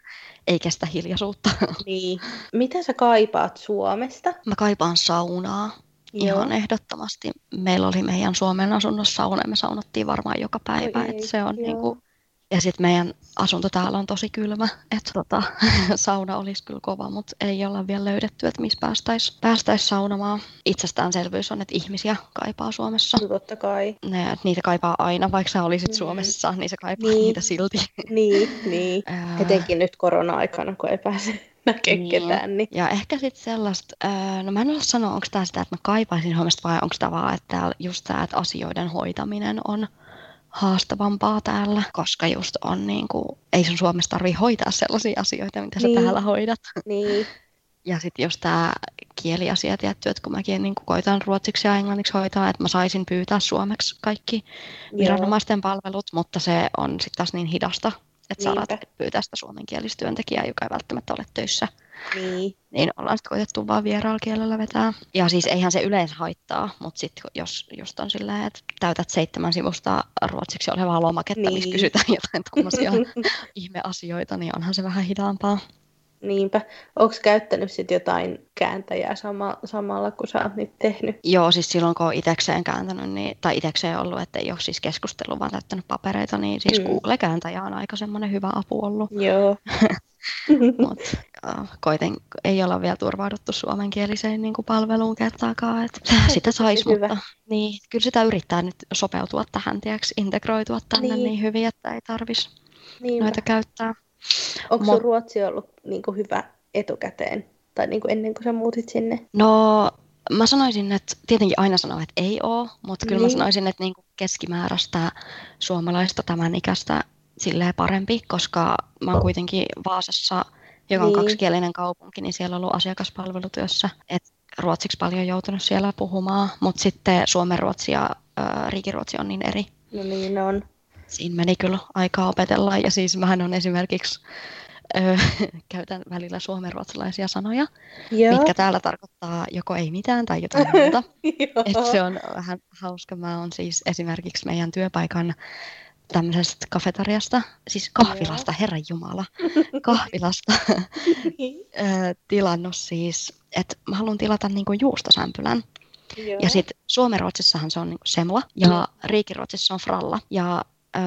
ei kestä hiljaisuutta. Niin. Mitä sä kaipaat Suomesta? Mä kaipaan saunaa. Joo. Ihan ehdottomasti. Meillä oli meidän Suomen asunnossa sauna ja me saunottiin varmaan joka päivä. Oi, että se on niinku, ja sitten meidän asunto täällä on tosi kylmä, että tota, sauna olisi kyllä kova, mutta ei olla vielä löydetty, että missä päästäisiin päästäis saunamaan. Itsestäänselvyys on, että ihmisiä kaipaa Suomessa. Totta kai. Ne, niitä kaipaa aina, vaikka sä olisit mm-hmm. Suomessa, niin se kaipaa niin. Niitä silti. Niin, niin. Etenkin nyt korona-aikana, kun ei pääse näkemään ketään. Niin. Ja ehkä sitten sellaista, no mä en ole sanoa, onko tämä sitä, että mä kaipaisin Suomesta vai onko tämä vaan, että täällä just tämä, että asioiden hoitaminen on haastavampaa täällä, koska just on niin kuin, ei sun Suomessa tarvitse hoitaa sellaisia asioita, mitä niin. Sä täällä hoidat. Niin. Ja sitten jos tämä kieliasia tietty, että kun mäkin niin kuin koitan ruotsiksi ja englanniksi hoitaa, että mä saisin pyytää suomeksi kaikki viranomaisten palvelut, mutta se on sitten taas niin hidasta, että sä alat pyytää sitä suomenkielistä työntekijää, joka ei välttämättä ole töissä. Niin. Niin ollaan sitten koitettu vaan vieraalla kielellä vetää. Ja siis eihän se yleensä haittaa, mutta sitten jos just on silleen, että täytät seitsemän sivusta ruotsiksi olevaa lomaketta, niin. Missä kysytään jotain tuommoisia ihmeasioita, niin onhan se vähän hitaampaa. Niinpä. Onko käyttänyt sitten jotain kääntäjää sama, samalla, kun sä oot nyt tehnyt? Joo, siis silloin kun oon itsekseen kääntänyt, niin, tai itsekseen ollut, että ei ole siis keskustellut, vaan täyttänyt papereita, niin siis mm. Google-kääntäjä on aika semmoinen hyvä apu ollut. Joo. Mutta koiten ei olla vielä turvauduttu suomenkieliseen niin kuin palveluun kertaakaan, että sitä saisi, mutta niin, kyllä sitä yrittää nyt sopeutua tähän, tiiäks, integroitua tänne niin, niin hyvin, että ei tarvitsisi noita käyttää. Onko Mut... sun ruotsi ollut niin kuin hyvä etukäteen tai niin kuin ennen kuin sä muutit sinne? No mä sanoisin, että tietenkin aina sanoo, että ei ole, mutta kyllä niin. Mä sanoisin, että niin kuin keskimääräistä suomalaista tämän ikäistä silleen parempi, koska mä oon kuitenkin Vaasassa, joka on niin. Kaksikielinen kaupunki, niin siellä on ollut asiakaspalvelutyössä. Et ruotsiksi paljon joutunut siellä puhumaan, mutta sitten suomen ruotsi ja äh, riikiruotsi on niin eri. No niin on. Siinä meni kyllä aikaa opetella ja siis mähän on esimerkiksi, öö, käytän välillä suomenruotsalaisia sanoja, joo. Mitkä täällä tarkoittaa joko ei mitään tai jotain muuta. Et se on vähän hauska. Mä oon siis esimerkiksi meidän työpaikan tämmöisestä kafetariasta, siis kahvilasta, herranjumala, kahvilasta tilannut siis, että mä haluan tilata niinku juustosämpylän. Joo. Ja sitten Suomi-Ruotsissahan se on niinku semla ja Riikiruotsissa on fralla. Ja öö,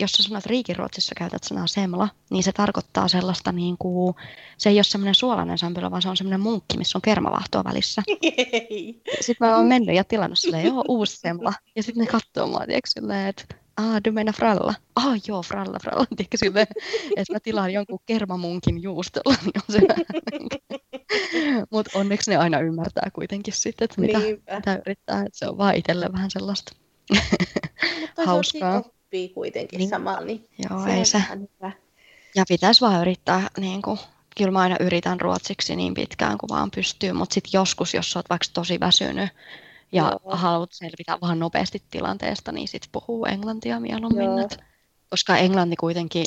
jos sä sanot Riikiruotsissa käytät sanaa semla, niin se tarkoittaa sellaista niinku, se ei ole semmoinen suolainen sämpylä, vaan se on semmoinen munkki, missä on kermavahtoa välissä. Jei. Sitten mä oon mennyt ja tilannut silleen, joo, uusi semla. Ja sitten ne katsoo mua, tiedätkö, silleen, että ah, du menar fralla. Ah, joo, fralla, fralla. Tiedätkö, silleen, että mä tilaan jonkun kermamunkin juustolla, niin on se vähän. Mutta onneksi ne aina ymmärtää kuitenkin sitten, että mitä, mitä yrittää, että se on vaan itselle vähän sellaista hauskaa. Mutta oppii kuitenkin niin. Samalla, niin joo, se ei se. Hyvä. Ja pitäisi vaan yrittää, niin kuin, kyllä mä aina yritän ruotsiksi niin pitkään kuin vaan pystyy, mutta sitten joskus, jos sä oot vaikka tosi väsynyt ja joo. haluat selvitä vähän nopeasti tilanteesta, niin sitten puhuu englantia mieluummin, et, koska englanti kuitenkin,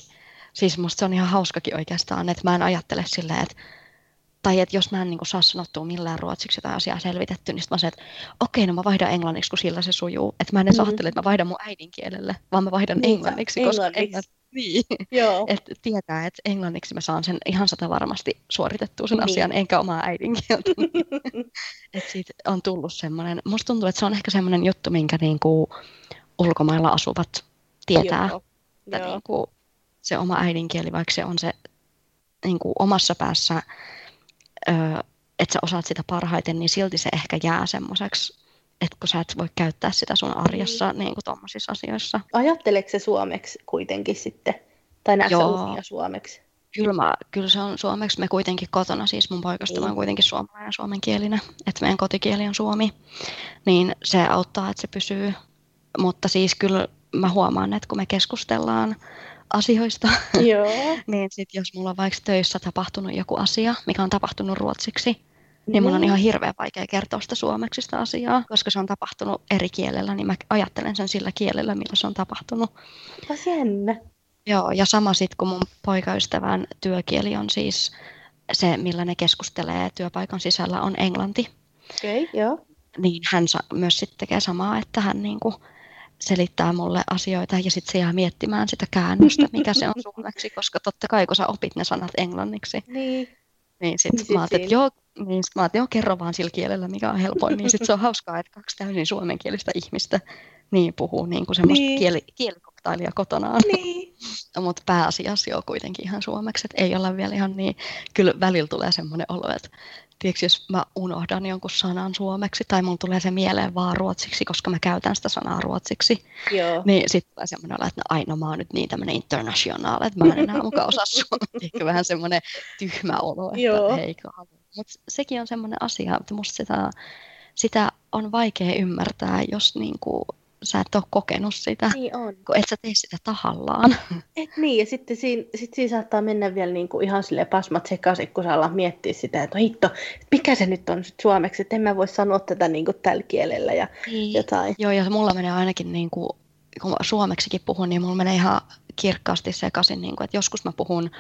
siis musta se on ihan hauskakin oikeastaan, että mä en ajattele silleen, että tai että jos mä en niin kuin, saa sanottua millään ruotsiksi jotain asiaa selvitetty, niin mä sanon, että okei, okay, no mä vaihdan englanniksi, kun sillä se sujuu. Että mä en edes mm-hmm. ajattele, että mä vaihdan mun äidinkielelle, vaan mä vaihdan niin, englanniksi, koska englanniksi. Niin. Että tietää, että englanniksi mä saan sen ihan sata varmasti suoritettua sen niin. asian, enkä omaa äidinkieltä. Että siitä on tullut semmoinen, musta tuntuu, että se on ehkä semmoinen juttu, minkä niin kuin, ulkomailla asuvat tietää. Joo. Että Joo. Niin kuin, se oma äidinkieli, vaikka se on se niin kuin, omassa päässä, Öö, että sä osaat sitä parhaiten, niin silti se ehkä jää semmoiseksi, että kun sä et voi käyttää sitä sun arjessa niin kuin tommosissa asioissa. Ajatteleeko se suomeksi kuitenkin sitten? Tai näetkö sä unia suomeksi? Kyllä, mä, kyllä se on suomeksi. Me kuitenkin kotona, siis mun poikasta niin. mä oon kuitenkin suomalainen suomenkielinen, että meidän kotikieli on suomi, niin se auttaa, että se pysyy. Mutta siis kyllä mä huomaan, että kun me keskustellaan asioista, Joo. niin sit jos mulla on vaikka töissä tapahtunut joku asia, mikä on tapahtunut ruotsiksi, mm. niin mun on ihan hirveän vaikea kertoa sitä suomeksi sitä asiaa, koska se on tapahtunut eri kielellä, niin mä ajattelen sen sillä kielellä, millä se on tapahtunut. Tosi jännä. Joo, ja sama sit, kun mun poikaystävän työkieli on siis se, millä ne keskustelee työpaikan sisällä, on englanti. Okei, okay, joo. Niin hän myös sit tekee samaa, että hän niinku selittää mulle asioita ja sitten se jää miettimään sitä käännöstä, mikä se on suomeksi, koska totta kai kun sä opit ne sanat englanniksi, niin, niin sitten sit mä ajattelin, että joo, niin sit mä ajattelin, joo, kerro vaan sillä kielellä, mikä on helpoin, niin sitten se on hauskaa, että kaksi täysin suomenkielistä ihmistä niin puhuu niin kuin semmoista niin. kieli, kielikoktailia kotonaan, niin. mutta pääasiassa joo kuitenkin ihan suomeksi, että ei olla vielä ihan niin, kyllä välillä tulee semmoinen olo, että tiedätkö, jos mä unohdan jonkun sanan suomeksi tai mun tulee se mieleen vaan ruotsiksi, koska mä käytän sitä sanaa ruotsiksi, Joo. niin sitten tulee semmoinen olo, että no, aina mä oon nyt niin tämmöinen international, että mä en enää mukaan osaa suomeksi. Vähän semmoinen tyhmä olo, että Joo. hei, mutta sekin on semmoinen asia, että musta sitä, sitä on vaikea ymmärtää, jos niinku sä et ole kokenut sitä, niin on. Kun et sä tee sitä tahallaan. Et niin, ja sitten siinä, sit siinä saattaa mennä vielä niinku ihan silleen pasmat sekaisin, kun sä alat miettiä sitä, että hitto, mikä se nyt on sit suomeksi, että en mä voi sanoa tätä niinku tällä kielellä ja niin. jotain. Joo, ja mulla menee ainakin, niinku, kun suomeksikin puhun, niin mulla menee ihan kirkkaasti sekaisin, niinku, että joskus mä puhun,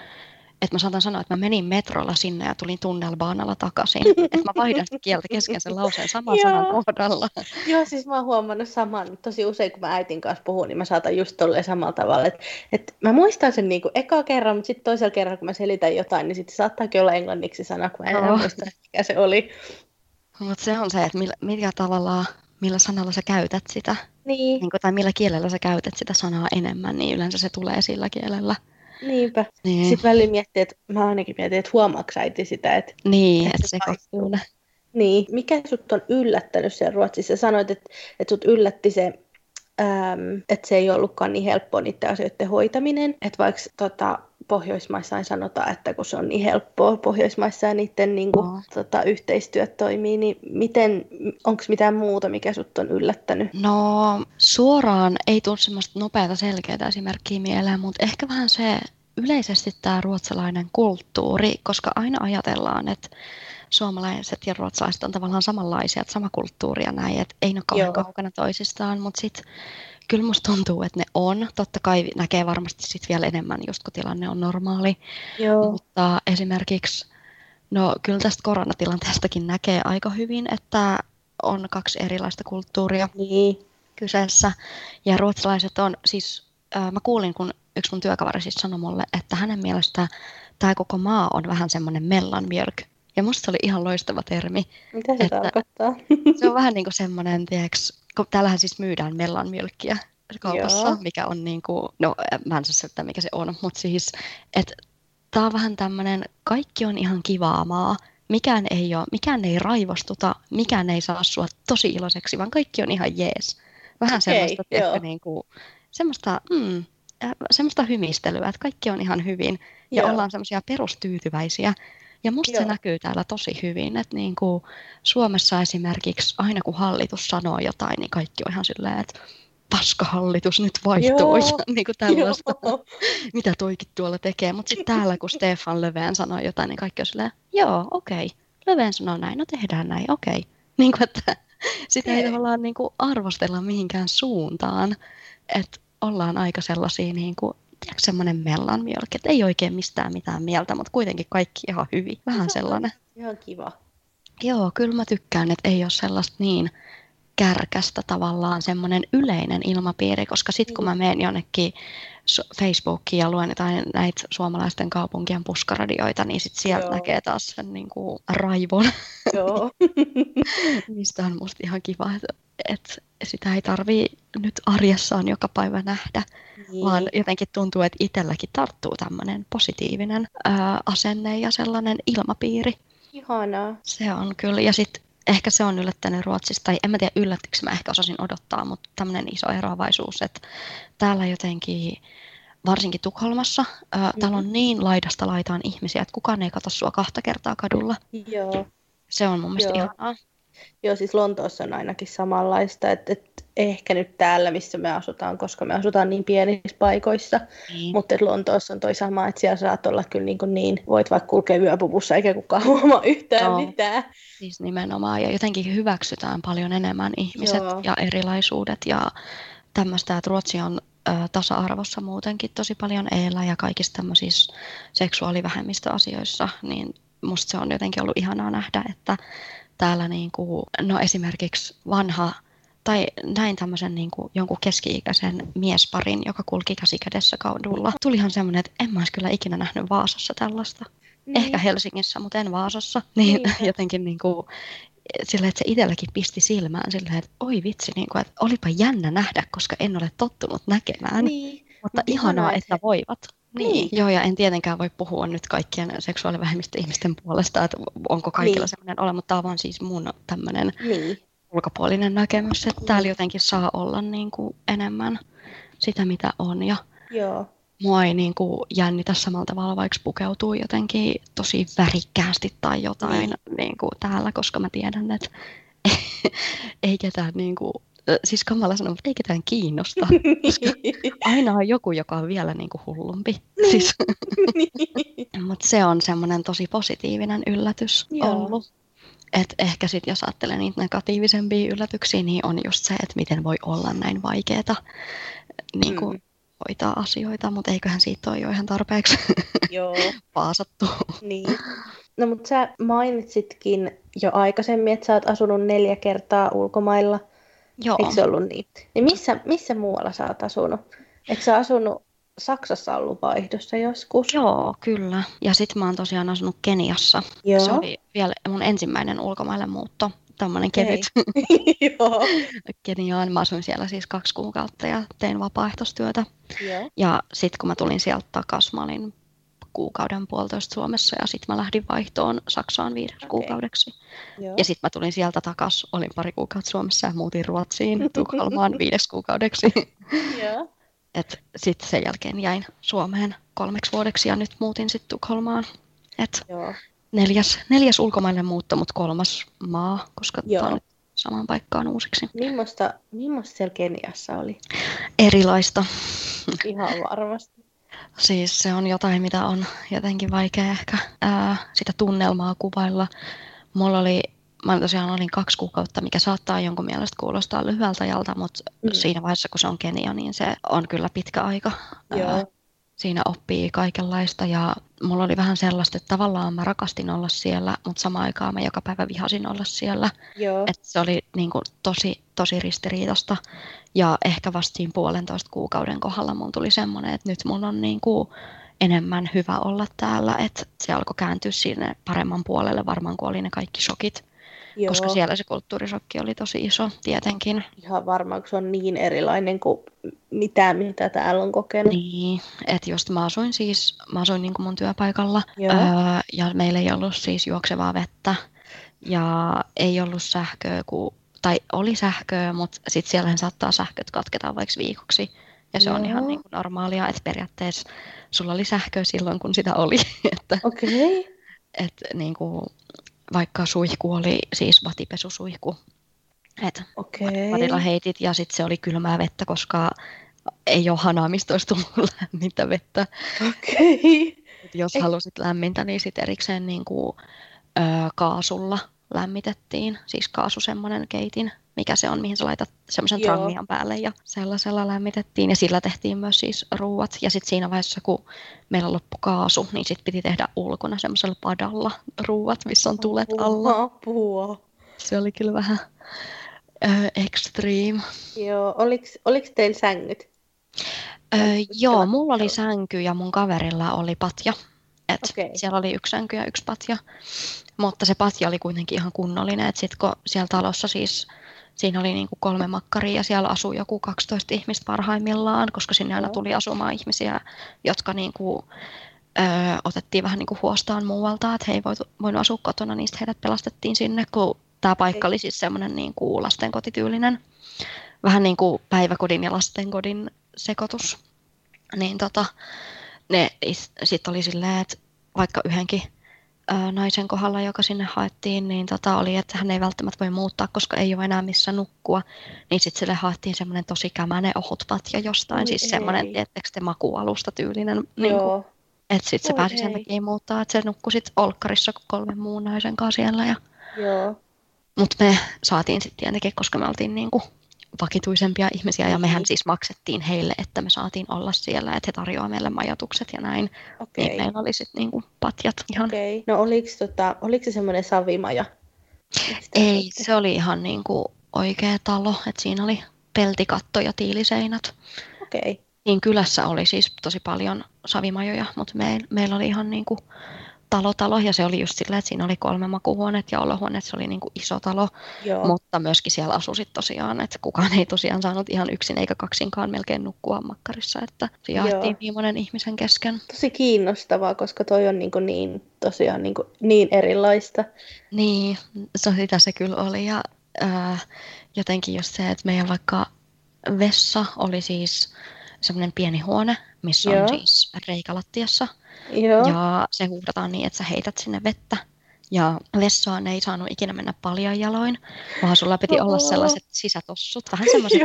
että mä saatan sanoa, että mä menin metrolla sinne ja tulin tunnelbaanalla takaisin. Että mä vaihdan kieltä kesken sen lauseen saman sanan kohdalla. Joo, siis mä oon huomannut saman. Tosi usein, kun mä äitin kanssa puhun, niin mä saatan just tolleen samalla tavalla. Että et mä muistan sen niinku eka kerran, mutta sitten toisella kerralla, kun mä selitän jotain, niin sitten saattaakin olla englanniksi sana, kun mä en oh. muista, mikä se oli. Mutta se on se, että millä, millä tavalla, millä sanalla sä käytät sitä. Niin. niin kun, tai millä kielellä sä käytät sitä sanaa enemmän, niin yleensä se tulee sillä kielellä. Niinpä. Niin. Sitten välillä miettii, että mä ainakin mietin, että huomaaks äiti sitä, että niin, että se kohduu. Niin. Mikä sut on yllättänyt siellä Ruotsissa? Sanoit, että, että sut yllätti se, äm, että se ei ollutkaan niin helppoa niiden asioiden hoitaminen. Että vaikka tota, Pohjoismaissa sanotaan, että kun se on niin helppoa Pohjoismaissa ja niiden niin kuin, no. tota, yhteistyöt toimii, niin miten, onko mitään muuta, mikä sut on yllättänyt? No suoraan ei tule semmoista nopeata selkeää esimerkkiä mieleen, mutta ehkä vähän se yleisesti tämä ruotsalainen kulttuuri, koska aina ajatellaan, että suomalaiset ja ruotsalaiset on tavallaan samanlaisia, että sama kulttuuri ja näin, että ei ne ole kaukana toisistaan, mutta sitten kyllä musta tuntuu, että ne on. Totta kai näkee varmasti sit vielä enemmän, just kun tilanne on normaali. Joo. Mutta esimerkiksi, no kyllä tästä koronatilanteestakin näkee aika hyvin, että on kaksi erilaista kulttuuria niin. kyseessä. Ja ruotsalaiset on, siis äh, mä kuulin, kun yksi mun työkaveri siis sanoi mulle, että hänen mielestä tämä koko maa on vähän semmoinen mellanmjölk. Ja musta se oli ihan loistava termi. Mitä se että tarkoittaa? Se on vähän niin kuin semmoinen, tiedätkö, kun täällähän siis myydään mellanmjölkkiä kaupassa, joo, mikä on niin kuin, no mä en saa selittää mikä se on, mutta siis, että tää on vähän tämmöinen, kaikki on ihan kivaa maa, mikään ei ole, mikään ei raivostuta, mikään ei saa sua tosi iloiseksi, vaan kaikki on ihan jees. Vähän okay, semmoista, tiedätkö, niin kuin, semmoista, mm, semmoista hymistelyä, että kaikki on ihan hyvin ja joo, ollaan semmoisia perustyytyväisiä. Ja musta joo, se näkyy täällä tosi hyvin, että niin kuin Suomessa esimerkiksi aina kun hallitus sanoo jotain, niin kaikki on ihan silleen, että paskahallitus nyt vaihtui, niin kuin tällaista, mitä toikin tuolla tekee. Mutta sitten täällä kun Stefan Lövén sanoo jotain, niin kaikki on silleen, joo, okei, okay. Lövén sanoo näin, no tehdään näin, okei. Okay. Niin kuin, että sitä ei tavallaan niin kuin arvostella mihinkään suuntaan, että ollaan aika sellaisia niin kuin, tiedätkö, semmoinen mellanmielki, että ei oikein mistään mitään mieltä, mutta kuitenkin kaikki ihan hyvin. Vähän sellainen. Ihan kiva. Joo, kyllä mä tykkään, että ei ole sellaista niin kärkästä tavallaan semmoinen yleinen ilmapiiri, koska sitten kun mä menen jonnekin Facebookiin ja luen jotain näitä suomalaisten kaupunkien puskaradioita, niin sitten sieltä joo, näkee taas sen niin kuin raivon. Joo. Mistä on musta ihan kiva, että, että sitä ei tarvitse nyt arjessaan joka päivä nähdä, niin, vaan jotenkin tuntuu, että itselläkin tarttuu tämmöinen positiivinen ää, asenne ja sellainen ilmapiiri. Ihanaa. Se on kyllä. Ja sitten ehkä se on yllättänyt Ruotsista, tai en mä tiedä yllättikö mä ehkä osasin odottaa, mutta tämmöinen iso eroavaisuus, että täällä jotenkin, varsinkin Tukholmassa, ää, mm-hmm, täällä on niin laidasta laitaan ihmisiä, että kukaan ei katso sua kahta kertaa kadulla. Joo. Se on mun mielestä joo, ihanaa. Joo, siis Lontoossa on ainakin samanlaista, että, että ehkä nyt täällä, missä me asutaan, koska me asutaan niin pienissä paikoissa, niin, mutta Lontoossa on toi sama, että siellä saat olla kyllä niin, niin voit vaikka kulkea yöpuvussa eikä kukaan huomaa yhtään no, mitään. Siis nimenomaan, ja jotenkin hyväksytään paljon enemmän ihmiset joo, ja erilaisuudet ja tämmöistä, että Ruotsi on ö, tasa-arvossa muutenkin tosi paljon eellä ja kaikissa tämmöisissä seksuaalivähemmistöasioissa, niin musta se on jotenkin ollut ihanaa nähdä, että täällä niin kuin, no esimerkiksi vanha, tai näin tämmöisen niin kuin jonkun keski-ikäisen miesparin, joka kulki käsi kädessä kadulla. Tulihan semmoinen, että en mä olisi kyllä ikinä nähnyt Vaasassa tällaista. Niin. Ehkä Helsingissä, mutta en Vaasassa. Niin, niin. Jotenkin niin kuin, sillä, että se itselläkin pisti silmään silleen, että oi vitsi, niin kuin, että olipa jännä nähdä, koska en ole tottunut näkemään. Niin. Mutta niin, ihanaa, niin, että voivat. Niin. Niin. Joo, ja en tietenkään voi puhua nyt kaikkien seksuaalivähemmistöihmisten puolesta, että onko kaikilla niin, semmoinen ole, mutta tämä on vaan siis mun tämmöinen niin, ulkopuolinen näkemys, että täällä jotenkin saa olla niin kuin enemmän sitä, mitä on. Ja joo, mua ei niin kuin jännitä samalla tavalla, vaikka pukeutuu jotenkin tosi värikkäästi tai jotain niin, niin kuin täällä, koska mä tiedän, että ei ketään niin kuin, siis kamala sanoo, mutta ei ketään kiinnosta. Aina on joku, joka on vielä niin kuin hullumpi. Siis. Mutta se on semmoinen tosi positiivinen yllätys joo, ollut. Et ehkä sit, jos ajattelee niitä negatiivisempia yllätyksiä, niin on just se, että miten voi olla näin vaikeaa niin kuin mm, hoitaa asioita, mutta eiköhän siitä ole jo ihan tarpeeksi joo, paasattu. Niin. No mutta sä mainitsitkin jo aikaisemmin, että sä oot asunut neljä kertaa ulkomailla. Joo. Eikö se ollut niin? Niin missä, missä muualla sä oot asunut? Eikö sä asunut Saksassa ollut vaihdossa joskus? Joo, kyllä. Ja sit mä oon tosiaan asunut Keniassa. Joo. Se oli vielä mun ensimmäinen ulkomaille muutto. Tämmönen kevyt. Joo. Keniaan. Mä asuin siellä siis kaksi kuukautta ja tein vapaaehtoistyötä. Joo. Ja sit kun mä tulin sieltä takas, mä olin kuukauden puolitoista Suomessa ja sitten mä lähdin vaihtoon Saksaan viideksi okay, kuukaudeksi. Joo. Ja sitten mä tulin sieltä takaisin, olin pari kuukautta Suomessa ja muutin Ruotsiin, Tukholmaan viideksi kuukaudeksi. Yeah. Et sitten sen jälkeen jäin Suomeen kolmeksi vuodeksi ja nyt muutin sitten Tukholmaan. Et neljäs, neljäs ulkomaille muutto, mutta kolmas maa, koska joo, tää on nyt samaan paikkaan uusiksi. Millaista, millaista siellä Keniassa oli? Erilaista. Ihan varmasti. Siis se on jotain, mitä on jotenkin vaikea ehkä ää, sitä tunnelmaa kuvailla. Mulla oli, mä tosiaan olin kaksi kuukautta, mikä saattaa jonkun mielestä kuulostaa lyhyeltä ajalta, mutta mm, siinä vaiheessa, kun se on Kenia, niin se on kyllä pitkä aika. Ää, siinä oppii kaikenlaista ja mulla oli vähän sellaista, että tavallaan mä rakastin olla siellä, mutta samaan aikaan mä joka päivä vihasin olla siellä. Et se oli niin kuin tosi, tosi ristiriitasta. Ja ehkä vastiin puolentoista kuukauden kohdalla mun tuli semmoinen, että nyt mun on niin kuin enemmän hyvä olla täällä, että se alkoi kääntyä sinne paremman puolelle varmaan, kun oli ne kaikki shokit. Joo. Koska siellä se kulttuurishokki oli tosi iso, tietenkin. Ihan varmaan, kun se on niin erilainen kuin mitä, mitä täällä on kokenut. Niin, että just mä asuin siis, mä asuin niin kuin mun työpaikalla, öö, ja meillä ei ollut siis juoksevaa vettä, ja ei ollut sähköä, kun, tai oli sähköä, mutta sitten siellähän saattaa sähköt katketaan vaikka viikoksi. Ja se on no. ihan niin kuin normaalia, että periaatteessa sulla oli sähköä silloin, kun sitä oli. Okei. Okay. Että niin kuin... Vaikka suihku oli siis vatipesusuihku, että okay. vadilla heitit ja sitten se oli kylmää vettä, koska ei ole hanaa, mistä olisi tullut lämmintä vettä. Okay. Jos ei. Halusit lämmintä, niin sitten erikseen niin kuin, ö, kaasulla lämmitettiin, siis kaasu semmoinen keitin, mikä se on, mihin sä laitat semmoisen trangian päälle ja sellaisella lämmitettiin ja sillä tehtiin myös siis ruuat ja sitten siinä vaiheessa, kun meillä loppui kaasu, niin sitten piti tehdä ulkona semmoisella padalla ruuat, missä on tulet alla. Apua. Se oli kyllä vähän äh, extreme. Joo, oliks, oliks teillä sängyt? Öö, joo, mulla oli sänky ja mun kaverilla oli patja. Et okay. Siellä oli yksi sänky ja yksi patja, mutta se patja oli kuitenkin ihan kunnollinen, että sitten kun siellä talossa siis, siinä oli niinku kolme makkaria ja siellä asui joku kaksitoista ihmistä parhaimmillaan, koska sinne aina tuli asumaan ihmisiä, jotka niinku, ö, otettiin vähän niinku huostaan muualta, että he ei voinut asua kotona, niin heidät pelastettiin sinne, kun tämä paikka oli siis semmoinen niinku lastenkotityylinen, vähän niin kuin päiväkodin ja lastenkodin sekoitus, niin tota... Ne sitten oli silleen, että vaikka yhdenkin ö, naisen kohdalla, joka sinne haettiin, niin tota oli, että hän ei välttämättä voi muuttaa, koska ei ole enää missä nukkua. Niin sitten sille haettiin semmoinen tosi kämäinen ohut patja jostain, Oi siis ei. semmoinen, tiettekö te, makualusta tyylinen. Niin että sitten se Oi pääsi ei. sen takia muuttaa, että se nukkui sitten olkkarissa kolmen muun naisen kanssa siellä. Ja... Mutta me saatiin sitten tietenkin, koska me oltiin niinku... vakituisempia ihmisiä ja mehän siis maksettiin heille, että me saatiin olla siellä, että he tarjoaa meille majoitukset ja näin. Okay. Niin meillä oli sitten niinku patjat ihan. Okei. Okay. No oliko, tota, oliko se semmoinen savimaja? Ei, olette? Se oli ihan niinku oikea talo, että siinä oli peltikatto ja tiiliseinät. Okei. Okay. Niin kylässä oli siis tosi paljon savimajoja, mutta me, meillä oli ihan niinku talotalo ja se oli just silleen, että siinä oli kolme makuuhuoneet ja olohuoneet, se oli niin kuin iso talo, Joo. mutta myöskin siellä asui tosiaan, että kukaan ei tosiaan saanut ihan yksin eikä kaksinkaan melkein nukkua makkarissa, että se jaettiin viimeinen ihmisen kesken. Tosi kiinnostavaa, koska toi on niin, kuin niin tosiaan niin, kuin niin erilaista. Niin, se sitä se kyllä oli ja ää, jotenkin just se, että meidän vaikka vessa oli siis semmoinen pieni huone, missä Joo. on siis reikälattiassa. Joo. Ja se huudataan niin, että sä heität sinne vettä. Ja vessaan ei saanut ikinä mennä paljon jaloin, vaan sulla piti olla sellaiset sisätossut, vähän sellaiset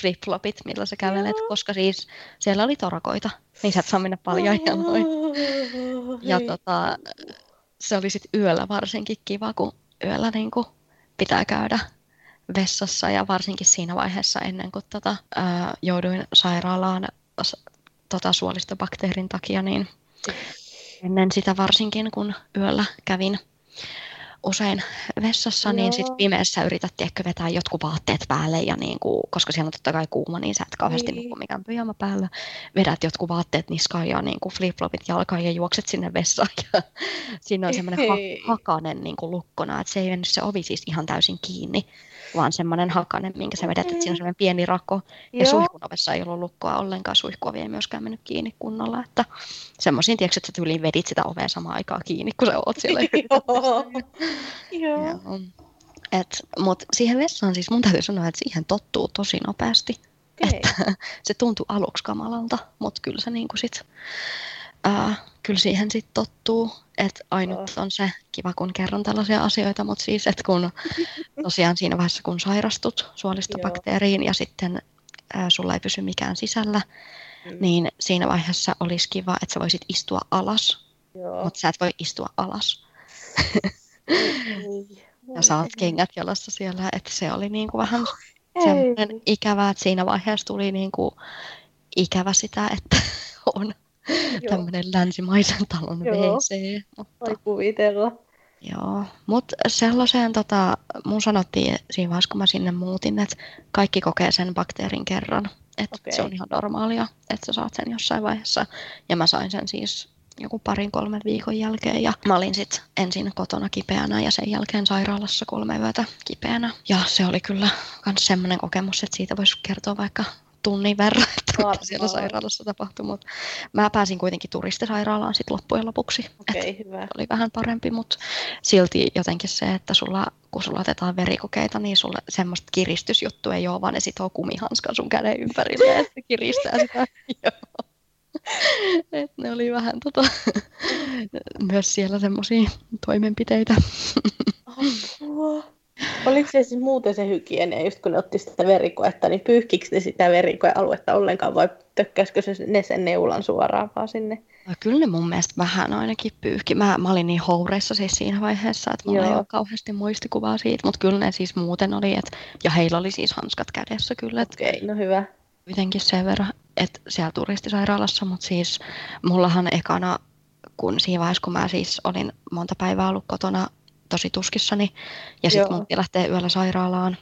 flip-flopit, millä sä kävelet, Joo. koska siis siellä oli torakoita, niin sä et saa mennä paljon jaloin. Ja tota, se oli sitten yöllä varsinkin kiva, kun yöllä niin kun pitää käydä vessassa ja varsinkin siinä vaiheessa ennen kuin tota, ää, jouduin sairaalaan tota, suolistobakteerin takia, niin ennen sitä varsinkin, kun yöllä kävin usein vessassa, Joo. niin sitten pimeässä yritettiin vetää jotkut vaatteet päälle, ja niin kuin, koska siellä on totta kai kuuma, niin sä et kauheasti nuku mikään pyjama päällä. Vedät jotkut vaatteet niskaan ja niin kuin flip-flopit jalkaan ja juokset sinne vessaan. Ja siinä on semmoinen ha- hakanen niin kuin lukkona, että se ei mennyt se ovi siis ihan täysin kiinni, vaan semmoinen hakanen, minkä sä vedät, että siinä on semmoinen pieni rako. Ja suihkun ovessa ei ollut lukkoa ollenkaan, suihkuovi ei myöskään mennyt kiinni kunnolla. Että semmoisiin, tiedätkö, että sä tyyliin vedit sitä ovea samaan aikaan kiinni, kun sä oot siellä. Mutta siihen vessaan, siis mun täytyy sanoa, että siihen tottuu tosi nopeasti. Okay. Että se tuntuu aluksi kamalalta, mutta kyllä se niinku sit... Uh, kyllä siihen sitten tottuu, että ainut on se kiva, kun kerron tällaisia asioita, mutta siis, että kun tosiaan siinä vaiheessa, kun sairastut suolistobakteeriin ja sitten uh, sulla ei pysy mikään sisällä, mm. niin siinä vaiheessa olisi kiva, että sä voisit istua alas, Joo. mutta sä et voi istua alas. Ja sä oot kengät jalassa siellä, että se oli niinku vähän semmoinen ikävä, että siinä vaiheessa tuli niinku ikävä sitä, että on... Tämmöinen länsimaisen talon joo. vee see. Mutta... Voi kuvitella. Joo, mutta sellaiseen, tota, mun sanottiin siinä vaiheessa, kun mä sinne muutin, että kaikki kokee sen bakteerin kerran. Että okay. Se on ihan normaalia, että sä saat sen jossain vaiheessa. Ja mä sain sen siis joku parin kolmen viikon jälkeen. Ja mä olin sitten ensin kotona kipeänä ja sen jälkeen sairaalassa kolme yötä kipeänä. Ja se oli kyllä myös semmoinen kokemus, että siitä voisi kertoa vaikka tunnin verran, että mitä siellä sairaalassa tapahtui. Mutta mä pääsin kuitenkin turistisairaalaan sitten loppujen lopuksi. Okei, okay, hyvä. Oli vähän parempi, mutta silti jotenkin se, että sulla, kun sulla otetaan verikokeita, niin sulle semmoista kiristysjuttu ei ole, vaan ne sitoo kumihanskan sun käden ympärille ja se kiristää sitä. Et ne oli vähän tota, myös siellä semmoisia toimenpiteitä. Oliko se siis muuten se hygienia, just kun ne otti sitä verikoetta, niin pyyhkikö ne sitä verikoealuetta ollenkaan vai tökkäisikö se ne sen neulan suoraan vaan sinne? No, kyllä ne mun mielestä vähän ainakin pyyhki. Mä, mä olin niin houreissa siis siinä vaiheessa, että mulla ei ole kauheasti muistikuvaa siitä, mutta kyllä ne siis muuten oli, et, ja heillä oli siis hanskat kädessä kyllä. Okei, okay, no hyvä. Kuitenkin sen verran, että siellä turistisairaalassa, mutta siis mullahan ekana, kun siinä vaiheessa, kun mä siis olin monta päivää ollut kotona, tosi tuskissani. Ja sitten mun piti lähteä yöllä sairaalaan.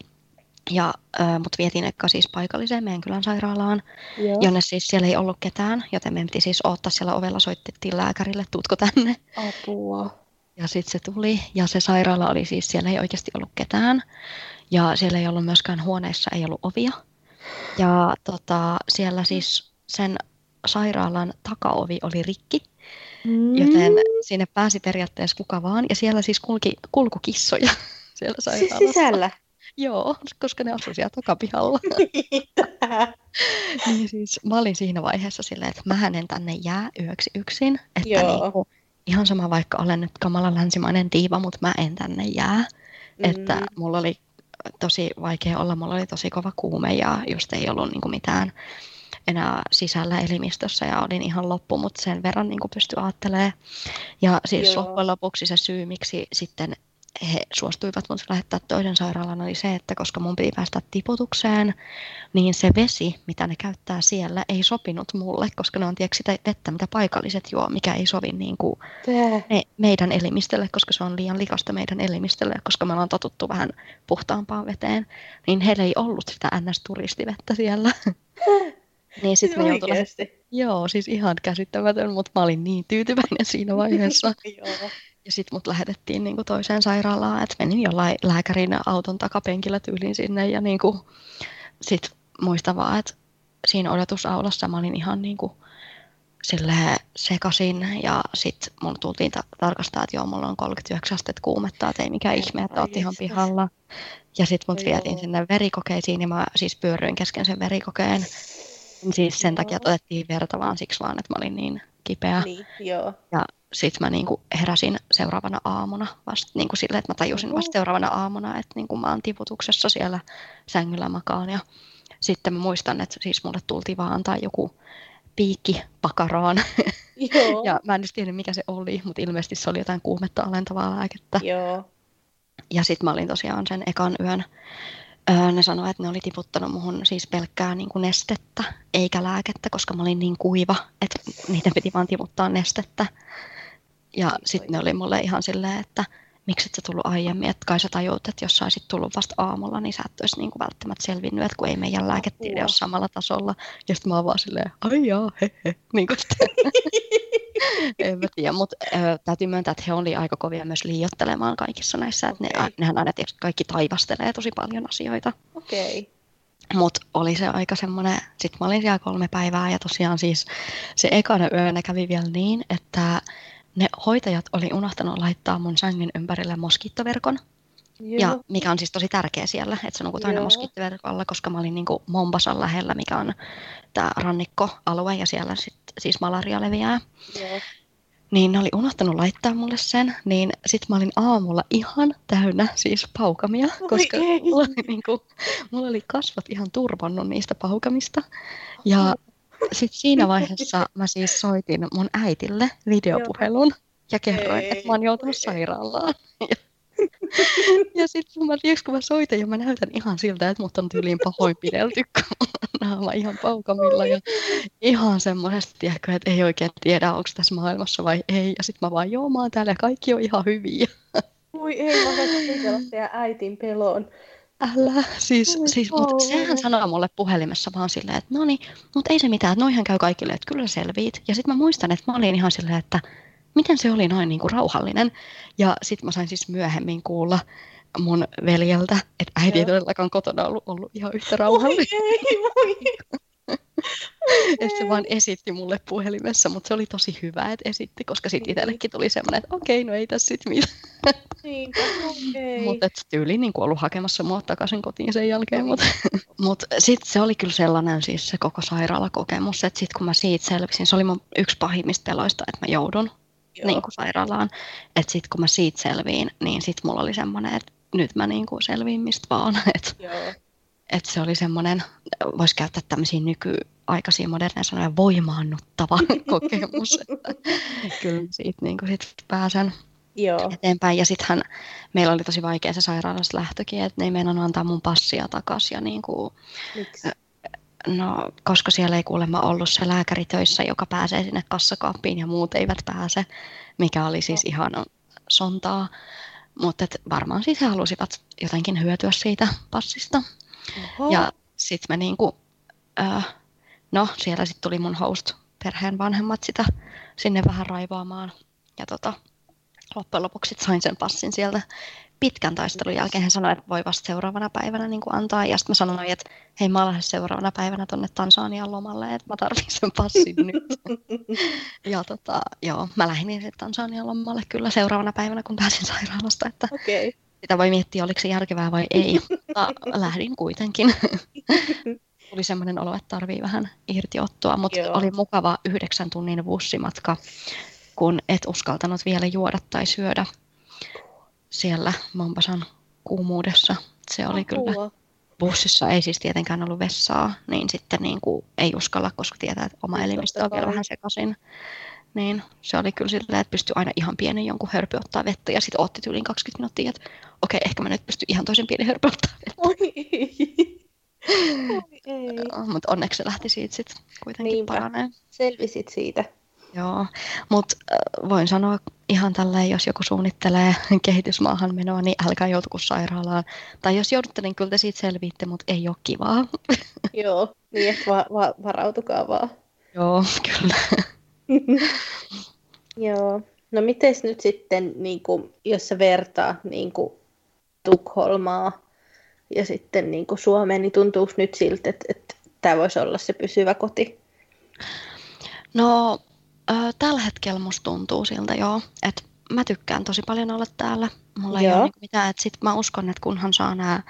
Ja, äh, mut vietiin ekka siis paikalliseen meidän kylän sairaalaan, joo. Jonne siis siellä ei ollut ketään. Joten meidän piti siis odottaa siellä ovella, soitettiin lääkärille, tuutko tänne. Apua. Ja sitten se tuli. Ja se sairaala oli siis, siellä ei oikeasti ollut ketään. Ja siellä ei ollut myöskään huoneissa, ei ollut ovia. Ja tota, siellä siis sen sairaalan takaovi oli rikki. Mm. Joten sinne pääsi periaatteessa kuka vaan. Ja siellä siis kulki kulkukissoja siellä sairaalassa. Siis sisällä? Joo, koska ne asui siellä takapihalla. Niin siis mä olin siinä vaiheessa silleen, että mähän en tänne jää yöksi yksin. Että niinku, ihan sama vaikka olen nyt kamala länsimainen diiva, mutta mä en tänne jää. Mm. Että mulla oli tosi vaikea olla, mulla oli tosi kova kuume ja just ei ollut niinku mitään enää sisällä elimistössä ja olin ihan loppu, mutta sen verran niin kuin pystyi ajattelemaan. Ja siis joo. Loppujen lopuksi se syy, miksi sitten he suostuivat mut lähettää toisen sairaalaan, oli se, että koska mun piti päästä tiputukseen, niin se vesi, mitä ne käyttää siellä, ei sopinut mulle, koska ne on tiedätkö sitä vettä, mitä paikalliset juo, mikä ei sovi niin kuin me, meidän elimistölle, koska se on liian likasta meidän elimistölle, koska me ollaan totuttu vähän puhtaampaan veteen, niin heillä ei ollut sitä än äs-turistivettä siellä. Niin sit me joutui lähteä. Joo, siis ihan käsittämätön, mutta mä olin niin tyytyväinen siinä vaiheessa. Ja sit mut lähetettiin niinku toiseen sairaalaan, että menin jollain lääkärin auton takapenkillä tyyliin sinne. Ja niinku, sit muistan vaan, että siinä odotusaulassa mä olin ihan niinku silleen sekasin. Ja sit mun tultiin ta- tarkastaa, että joo, mulla on kolmekymmentäyhdeksän astetta kuumetta, että ei mikään ihme, että oot ihan pihalla. Ja sit mut vietiin sinne verikokeisiin ja mä siis pyöryin kesken sen verikokeen. Siis sen takia otettiin verta vaan siksi vaan, että mä olin niin kipeä. Niin, joo. Ja sit mä niinku heräsin seuraavana aamuna vasta niinku silleen, että mä tajusin vasta seuraavana aamuna, että niinku mä oon tiputuksessa siellä sängyllä makaan. Ja sitten mä muistan, että siis mulle tultiin vaan antaa joku piikki pakaraan. Joo. Ja mä en nyt tiedä mikä se oli, mutta ilmeisesti se oli jotain kuumetta alentavaa lääkettä. Joo. Ja sit mä olin tosiaan sen ekan yön. Ne sanoivat, että ne oli tiputtanut muhun siis pelkkää niin kuin nestettä eikä lääkettä, koska mä olin niin kuiva, että niitä piti vaan tiputtaa nestettä. Ja sitten ne oli mulle ihan silleen, että miksi et sä tullut aiemmin, että kai sä tajut, että jos sä olisit tullut vasta aamulla, niin sä et olisi niin kuin välttämättä selvinnyt, että kun ei meidän lääketiede ole samalla tasolla. Ja sitten mä oon vaan silleen, ai jaa, he he, niin kuin en mä tiedä, mutta ö, täytyy myöntää, että he olivat aika kovia myös liioittelemaan kaikissa näissä. Okay. Ne, nehän aina tietysti kaikki taivastelee tosi paljon asioita. Okei. Okay. Mutta oli se aika semmoinen, sit mä olin siellä kolme päivää ja tosiaan siis se ekana yönä kävi vielä niin, että ne hoitajat oli unohtanut laittaa mun sängyn ympärille moskiittoverkon. Joo. Ja mikä on siis tosi tärkeä siellä, että se nukut aina moskiittoverkolla, koska mä olin niin kuin Mombasan lähellä, mikä on tämä rannikkoalue ja siellä sit, siis malaria leviää. Joo. Niin ne oli unohtanut laittaa mulle sen, niin sit mä olin aamulla ihan täynnä siis paukamia, koska mulla oli, niin kuin, mulla oli kasvot ihan turvonnut niistä paukamista. Ja sitten siinä vaiheessa mä siis soitin mun äitille videopuhelun ja kerroin, että mä oon joutunut sairaalaan. Ja sitten mä tiiäks, kun mä soitan ja mä näytän ihan siltä, että mut on tyyliin pahoinpidelty, kun naama ihan paukamilla ja ihan semmoisesti, tiedätkö, että ei oikein tiedä, onko tässä maailmassa vai ei. Ja sitten mä vaan, joo, mä oon täällä ja kaikki on ihan hyviä. Voi ei, mä voin kuvitella teidän äitin peloon. Älä, siis, siis mutta sehän sanoo mulle puhelimessa vaan silleen, että no niin, mutta ei se mitään, että noihän käy kaikille, että kyllä selviit. Ja sitten mä muistan, että mä olin ihan silleen, että miten se oli noin niin kuin rauhallinen. Ja sitten mä sain siis myöhemmin kuulla mun veljeltä, että äiti ei todellakaan kotona ollut, ollut ihan yhtä rauhallinen. Voi ei, voi. Että se vaan esitti mulle puhelimessa, mutta se oli tosi hyvä, että esitti, koska sitten itsellekin tuli semmoinen, että okei, no ei tässä sitten mitään. Niinpä, okei. Mutta tyyliin niin ollut hakemassa mua takaisin kotiin sen jälkeen. Mutta mut sitten se oli kyllä sellainen siis se koko sairaalakokemus, että sitten kun mä siitä selvisin, se oli mun yksi pahimmista peloista, että mä joudun niin kuin sairaalaan. Että sitten kun mä siitä selviin, niin sitten mulla oli semmoinen, että nyt mä niin kuin selviin mistä vaan. Et, et se oli semmoinen, voisi käyttää tämmöisiä nykyaikaisia moderneja sanoja, voimaannuttava kokemus. Että kyllä siitä niin kuin sit pääsen Joo. eteenpäin. Ja sittenhän meillä oli tosi vaikea se sairaalasta lähtökin, että ne ei meinannut antaa mun passia takaisin. Ja niin kuin, no, koska siellä ei kuulemma ollut se lääkäri töissä, joka pääsee sinne kassakaappiin ja muut eivät pääse, mikä oli siis no. ihan sontaa. Mutta varmaan siis he halusivat jotenkin hyötyä siitä passista. Oho. Ja sitten me niinku, äh, no siellä sitten tuli mun host perheen vanhemmat sitä sinne vähän raivaamaan. Ja tota, loppujen lopuksi sain sen passin sieltä pitkän taistelun jälkeen. Hän sanoi, että voi vasta seuraavana päivänä niinku antaa. Ja sitten mä sanoin, että hei, mä lähden seuraavana päivänä tonne Tansanian lomalle, että mä tarvitsen sen passin nyt. Ja tota, joo, mä lähdin Tansanian lomalle kyllä seuraavana päivänä, kun pääsin sairaalasta. Että okay. Sitä voi miettiä, oliko se järkevää vai ei, mutta lähdin kuitenkin. Tuli semmoinen olo, että tarvii vähän irtiottoa, mutta Joo. oli mukava yhdeksän tunnin bussimatka, kun et uskaltanut vielä juoda tai syödä siellä Mombasan kuumuudessa. Se oli Apua. Kyllä, bussissa ei siis tietenkään ollut vessaa, niin sitten niin kuin ei uskalla, koska tietää, että oma elimistö on vielä vähän sekaisin. Niin, se oli kyllä silleen, että pystyi aina ihan pienen jonkun hörpy ottaa vettä ja sitten otti tyyliin kaksikymmentä minuuttia, että okei, ehkä mä nyt pystyn ihan toisen pienen hörpy ottaa vettä. Oi ei. Oi ei. Mutta onneksi se lähti siitä sitten kuitenkin Niinpä. Paraneen. Selvisit siitä. Joo, mutta äh, voin sanoa ihan tälleen, jos joku suunnittelee kehitysmaahan menoa, niin älkää joutuko sairaalaan. Tai jos joudutte, niin kyllä te siitä selviitte, mutta ei ole kivaa. Joo, niin että va- va- varautukaa vaan. Joo, kyllä. Joo. No mites nyt sitten, niin kuin, jos sä vertaat niin kuin Tukholmaa ja sitten niin kuin Suomeen, niin tuntuuko nyt siltä, että, että tämä voisi olla se pysyvä koti? No äh, tällä hetkellä musta tuntuu siltä, joo. Et mä tykkään tosi paljon olla täällä. Mulla joo. ei ole niin mitään. Et sit mä uskon, että kunhan saa nämä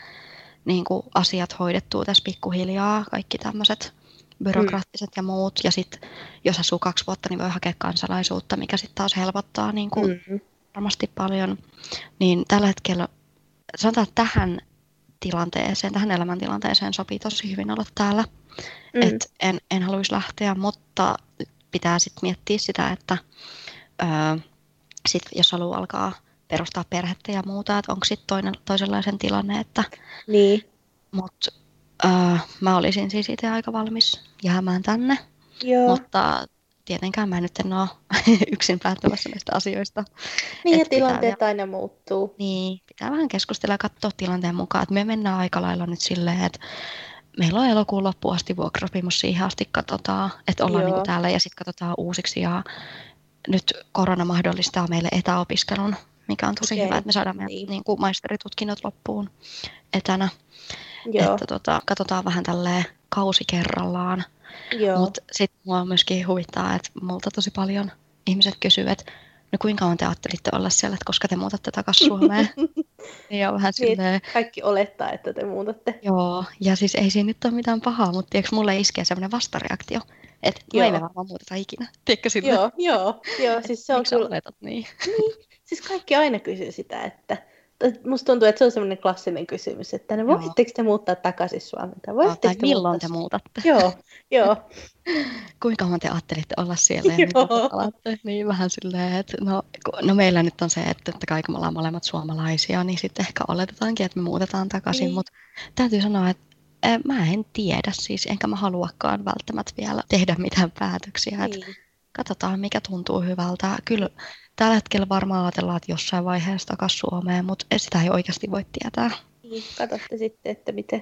niin kuin asiat hoidettua tässä pikkuhiljaa, kaikki tämmöiset byrokraattiset mm. ja muut. Ja sitten jos asuu kaksi vuotta, niin voi hakea kansalaisuutta, mikä sitten taas helpottaa niin kuin mm-hmm. varmasti paljon. Niin tällä hetkellä, sanotaan, että tähän tilanteeseen, tähän elämäntilanteeseen sopii tosi hyvin olla täällä. Mm-hmm. Et en, en haluaisi lähteä, mutta pitää sitten miettiä sitä, että ö, sit jos haluaa alkaa perustaa perhettä ja muuta, että onko sitten toisenlaisen tilanne. Että, niin. Mut, Öö, mä olisin siis itse aika valmis jäämään tänne, Joo. mutta tietenkään mä nyt en ole yksin päättämässä näistä asioista. Niin, ja tilanteet aina muuttuu. Niin, pitää vähän keskustella ja katsoa tilanteen mukaan. Et me mennään aika lailla nyt silleen, että meillä on elokuun loppuun asti vuokrasopimus, siihen asti katsotaan, että ollaan niin täällä ja sitten katsotaan uusiksi. Ja nyt korona mahdollistaa meille etäopiskelun, mikä on tosi okay. hyvä, että me saadaan meidän niin. Niin kuin maisteritutkinnot loppuun etänä. Joo. Että tota, katsotaan vähän tälleen kausi kerrallaan, mutta sitten mua myöskin huvittaa, että multa tosi paljon ihmiset kysyy, että no kuinka on te ajattelitte olla siellä, että koska te muutatte takaisin Suomeen. Ja vähän silleen, kaikki olettaa, että te muutatte. Joo, ja siis ei siinä nyt ole mitään pahaa, mutta tiedätkö, mulle iskee sellainen vastareaktio, että no ei me varmaan muuteta ikinä. Tiedätkö sille? Joo, joo, joo. Siis se on miksi kyllä oletat niin? Niin, siis kaikki aina kysyy sitä, että musta tuntuu, että se on semmoinen klassinen kysymys, että ne voisitteko te muuttaa takaisin Suomeen? Tai no, tai milloin te muutatte? Joo, joo. Kuinka kauan te ajattelitte olla siellä ja mitä alatte? Niin vähän silleen, että no, no meillä nyt on se, että totta kai kun me ollaan molemmat suomalaisia, niin sitten ehkä oletetaankin, että me muutetaan takaisin. Niin. Mutta täytyy sanoa, että eh, mä en tiedä siis, enkä mä haluakaan välttämättä vielä tehdä mitään päätöksiä. Niin. Et, katsotaan, mikä tuntuu hyvältä. Kyllä. Tällä hetkellä varmaan ajatellaan, että jossain vaiheessa takaisin Suomeen, mutta sitä ei oikeasti voi tietää. Niin, katsotte sitten, että mitä,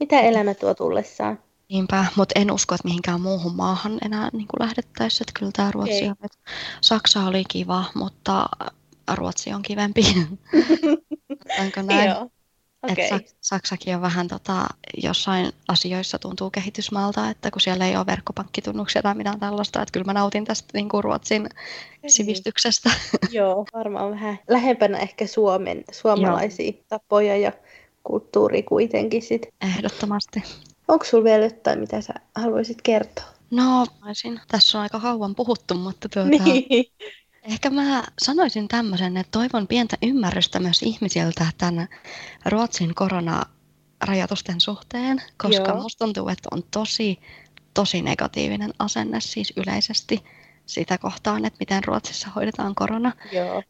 mitä elämä tuo tullessaan. Niinpä, mutta en usko, että mihinkään muuhun maahan enää niin kuin lähdettäisiin. Että kyllä tämä Ruotsi on, että Saksa oli kiva, mutta Ruotsi on kivempi. Onko näin? Joo. Okay. Saks- Saksakin on vähän tota, jossain asioissa tuntuu kehitysmaalta, että kun siellä ei ole verkkopankkitunnuksia tai mitään tällaista, että kyllä mä nautin tästä niin kuin Ruotsin sivistyksestä. Joo, varmaan vähän lähempänä ehkä Suomen, suomalaisia Joo. tapoja ja kulttuuri kuitenkin sit. Ehdottomasti. Onko sulla vielä jotain, mitä sä haluaisit kertoa? No, olisin. Tässä on aika kauan puhuttu, mutta tuota... Niin. Ehkä mä sanoisin tämmöisen, että toivon pientä ymmärrystä myös ihmisiltä tämän Ruotsin koronarajoitusten suhteen, koska Joo. musta tuntuu, että on tosi, tosi negatiivinen asenne siis yleisesti sitä kohtaan, että miten Ruotsissa hoidetaan korona. Joo.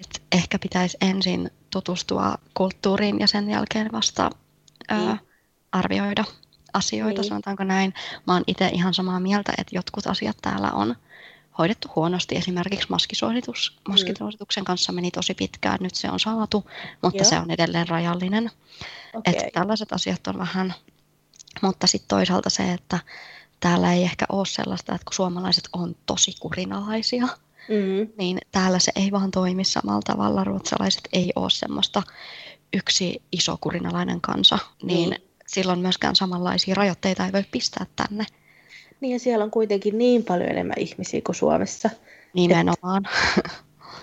Et ehkä pitäisi ensin tutustua kulttuuriin ja sen jälkeen vasta niin. ö, arvioida asioita, niin. sanotaanko näin. Mä oon itse ihan samaa mieltä, että jotkut asiat täällä on hoidettu huonosti. Esimerkiksi maskisuositus. Maskisuosituksen kanssa meni tosi pitkään. Nyt se on saatu, mutta Joo. se on edelleen rajallinen. Okay. Että tällaiset asiat on vähän. Mutta sitten toisaalta se, että täällä ei ehkä ole sellaista, että kun suomalaiset on tosi kurinalaisia, mm-hmm. niin täällä se ei vaan toimi samalla tavalla. Ruotsalaiset ei ole semmoista yksi iso kurinalainen kansa. Niin mm-hmm. silloin myöskään samanlaisia rajoitteita ei voi pistää tänne. Niin ja siellä on kuitenkin niin paljon enemmän ihmisiä kuin Suomessa. Nimenomaan. Että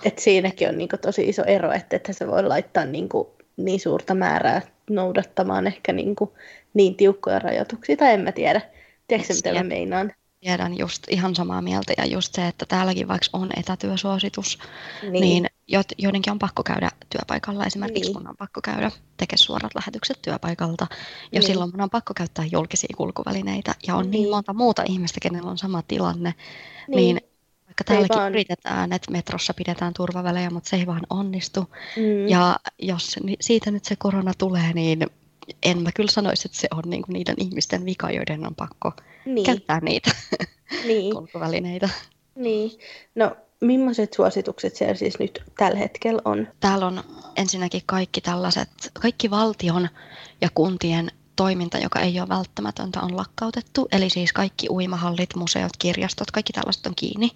et siinäkin on niinku tosi iso ero, että et se voi laittaa niinku niin suurta määrää noudattamaan ehkä niinku niin tiukkoja rajoituksia. Tai en mä tiedä. Tiedätkö mitä mä meinaan? Tiedän just ihan samaa mieltä. Ja just se, että täälläkin vaikka on etätyösuositus, niin, niin joidenkin on pakko käydä työpaikalla. Esimerkiksi niin. mun on pakko käydä tekemään suorat lähetykset työpaikalta. Ja niin. silloin mun on pakko käyttää julkisia kulkuvälineitä. Ja on niin, niin monta muuta ihmistä, kenellä on sama tilanne. Niin, niin vaikka täälläkin vaan yritetään, että metrossa pidetään turvavälejä, mutta se ei vaan onnistu. Mm. Ja jos siitä nyt se korona tulee, niin en mä kyllä sanoisi, että se on niinku niiden ihmisten vika, joiden on pakko niin. käyttää niitä niin. kulkuvälineitä. Niin. No, millaiset suositukset siellä siis nyt tällä hetkellä on? Täällä on ensinnäkin kaikki tällaiset, kaikki valtion ja kuntien toiminta, joka ei ole välttämätöntä, on lakkautettu. Eli siis kaikki uimahallit, museot, kirjastot, kaikki tällaiset on kiinni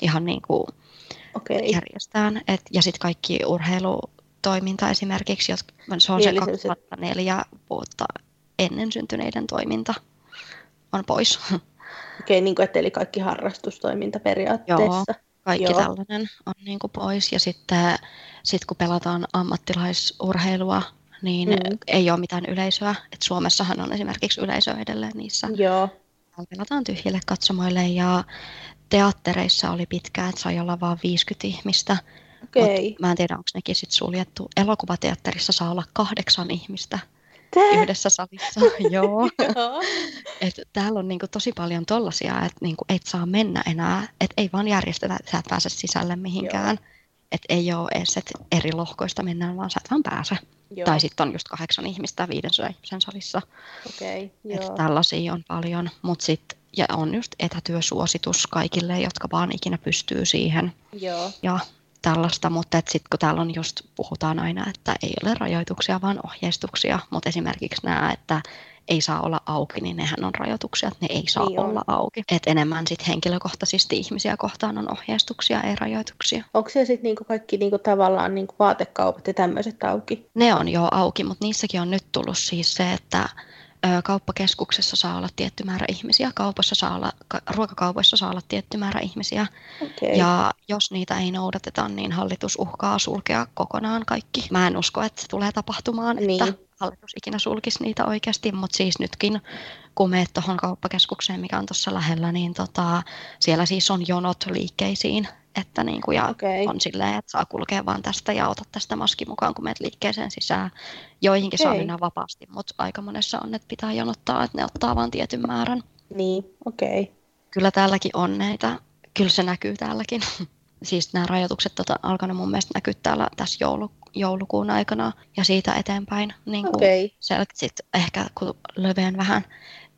ihan niin kuin okay. järjestään. Et, ja sitten kaikki urheilu toiminta esimerkiksi, se on se kaksituhattaneljä vuotta ennen syntyneiden toiminta on pois. Okei, niin kuin, eli kaikki harrastustoiminta periaatteessa. Joo, kaikki Joo. tällainen on niin kuin pois. Ja sitten sit kun pelataan ammattilaisurheilua, niin mm. ei ole mitään yleisöä. Et Suomessahan on esimerkiksi yleisöä edelleen niissä. Joo. Pelataan tyhjille katsomoille ja teattereissa oli pitkään, että sai olla vain viisikymmentä ihmistä. Mut mä en tiedä, onko nekin sit suljettu. Elokuvateatterissa saa olla kahdeksan ihmistä Tää? yhdessä salissa. Joo. Et täällä on niinku tosi paljon tollaisia, että niinku et saa mennä enää. Et ei vaan järjestetä, sä et pääse sisälle mihinkään. Että ei ole edes, että eri lohkoista mennään, vaan sä et vaan pääse. Joo. Tai sitten on just kahdeksan ihmistä viiden sen salissa. Okei, joo. Et tällaisia on paljon. Mut sit, ja on just etätyösuositus kaikille, jotka vaan ikinä pystyy siihen. Joo. Ja tällaista, mutta sitten kun täällä on just, puhutaan aina, että ei ole rajoituksia, vaan ohjeistuksia, mutta esimerkiksi nämä, että ei saa olla auki, niin nehän on rajoituksia, että ne ei saa niin olla on. auki. Et enemmän sitten henkilökohtaisesti ihmisiä kohtaan on ohjeistuksia, ei rajoituksia. Onko siellä sitten niinku kaikki niinku tavallaan niinku vaatekaupat ja tämmöiset auki? Ne on jo auki, mutta niissäkin on nyt tullut siis se, että kauppakeskuksessa saa olla tietty määrä ihmisiä, kaupassa saa olla, ruokakaupoissa saa olla tietty määrä ihmisiä. Okay. Ja jos niitä ei noudateta, niin hallitus uhkaa sulkea kokonaan kaikki. Mä en usko, että se tulee tapahtumaan, niin. että hallitus ikinä sulkisi niitä oikeasti, mutta siis nytkin, kun menet tuohon kauppakeskukseen, mikä on tuossa lähellä, niin tota, siellä siis on jonot liikkeisiin. Että niin kuin, ja okay. on silleen, että saa kulkea vaan tästä ja ota tästä maski mukaan, kun menet liikkeeseen sisään. Joihinkin okay. saa mennä vapaasti, mutta aika monessa on, että pitää jonottaa, että ne ottaa vaan tietyn määrän. Niin, okei. Okay. Kyllä täälläkin on näitä. Kyllä se näkyy täälläkin. Siis nämä rajoitukset tota, alkanut mun mielestä näkyy täällä tässä joulu, joulukuun aikana ja siitä eteenpäin. Niin okay. sel- sit ehkä kun Lövén vähän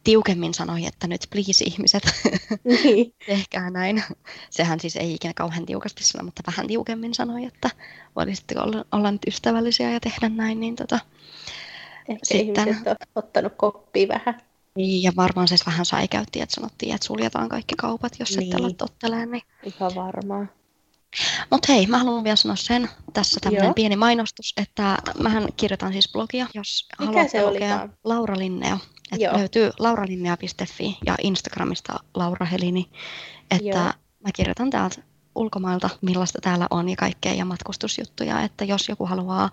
tiukemmin sanoi, että nyt please ihmiset, niin. tehkää näin. Sehän siis ei ikinä kauhean tiukasti sano, mutta vähän tiukemmin sanoi, että voisitte olla, olla nyt ystävällisiä ja tehdä näin. Niin tota, Ehkä sitten ihmiset on ottanut koppia vähän. Niin, ja varmaan se vähän säikäytti, että sanottiin, että suljetaan kaikki kaupat, jos niin. ette ala tottelemaan. Niin. Ihan varmaa. Mutta hei, mä haluan vielä sanoa sen. Tässä tämmöinen pieni mainostus, että mähän kirjoitan siis blogia, jos Mikä haluatte lukea Laura Linnea. Että löytyy lauralinnea piste fi ja Instagramista Laura Helini. Että Joo. mä kirjoitan täältä ulkomailta, millaista täällä on ja kaikkea ja matkustusjuttuja. Että jos joku haluaa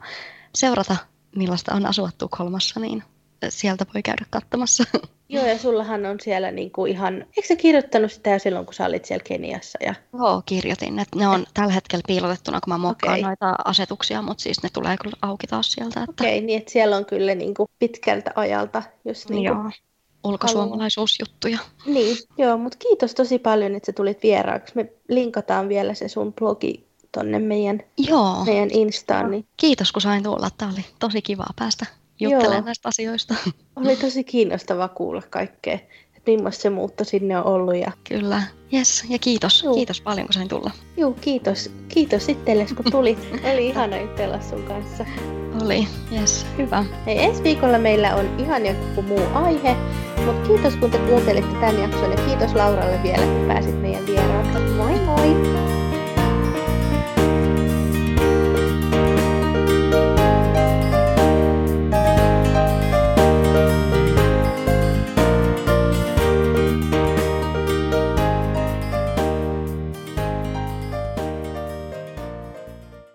seurata, millaista on asua Tukholmassa, niin sieltä voi käydä katsomassa. Joo, ja sullahan on siellä niinku ihan, eikö sä kirjoittanut sitä jo silloin, kun sä olit siellä Keniassa? Ja... Joo, kirjoitin. Et ne on tällä hetkellä piilotettuna, kun mä mokkaan okay. noita asetuksia, mutta siis ne tulee kyllä auki taas sieltä. Että... Okei, okay, niin että siellä on kyllä niinku pitkältä ajalta just niinku... Joo. ulkosuomalaisuusjuttuja. Niin, joo, mutta kiitos tosi paljon, että sä tulit vieraaksi. Me linkataan vielä se sun blogi tonne meidän, joo. meidän Instaan. Niin... Kiitos, kun sain tulla. Tämä oli tosi kivaa päästä juttelemaan joo. näistä asioista. Oli tosi kiinnostavaa kuulla kaikkea, että millaista se muutto sinne on ollut. Ja... Kyllä, yes, ja kiitos. Juu. Kiitos paljon, kun sain tulla. Joo, kiitos. Kiitos itsellesi, kun tulit. Eli ihana jutella sun kanssa. Oli, yes, hyvä. Hei, ensi viikolla meillä on ihan joku muu aihe. Mutta kiitos, kun te kuuntelitte tämän jakson, ja kiitos Lauralle vielä, kun pääsit meidän vieraaksi. Moi moi!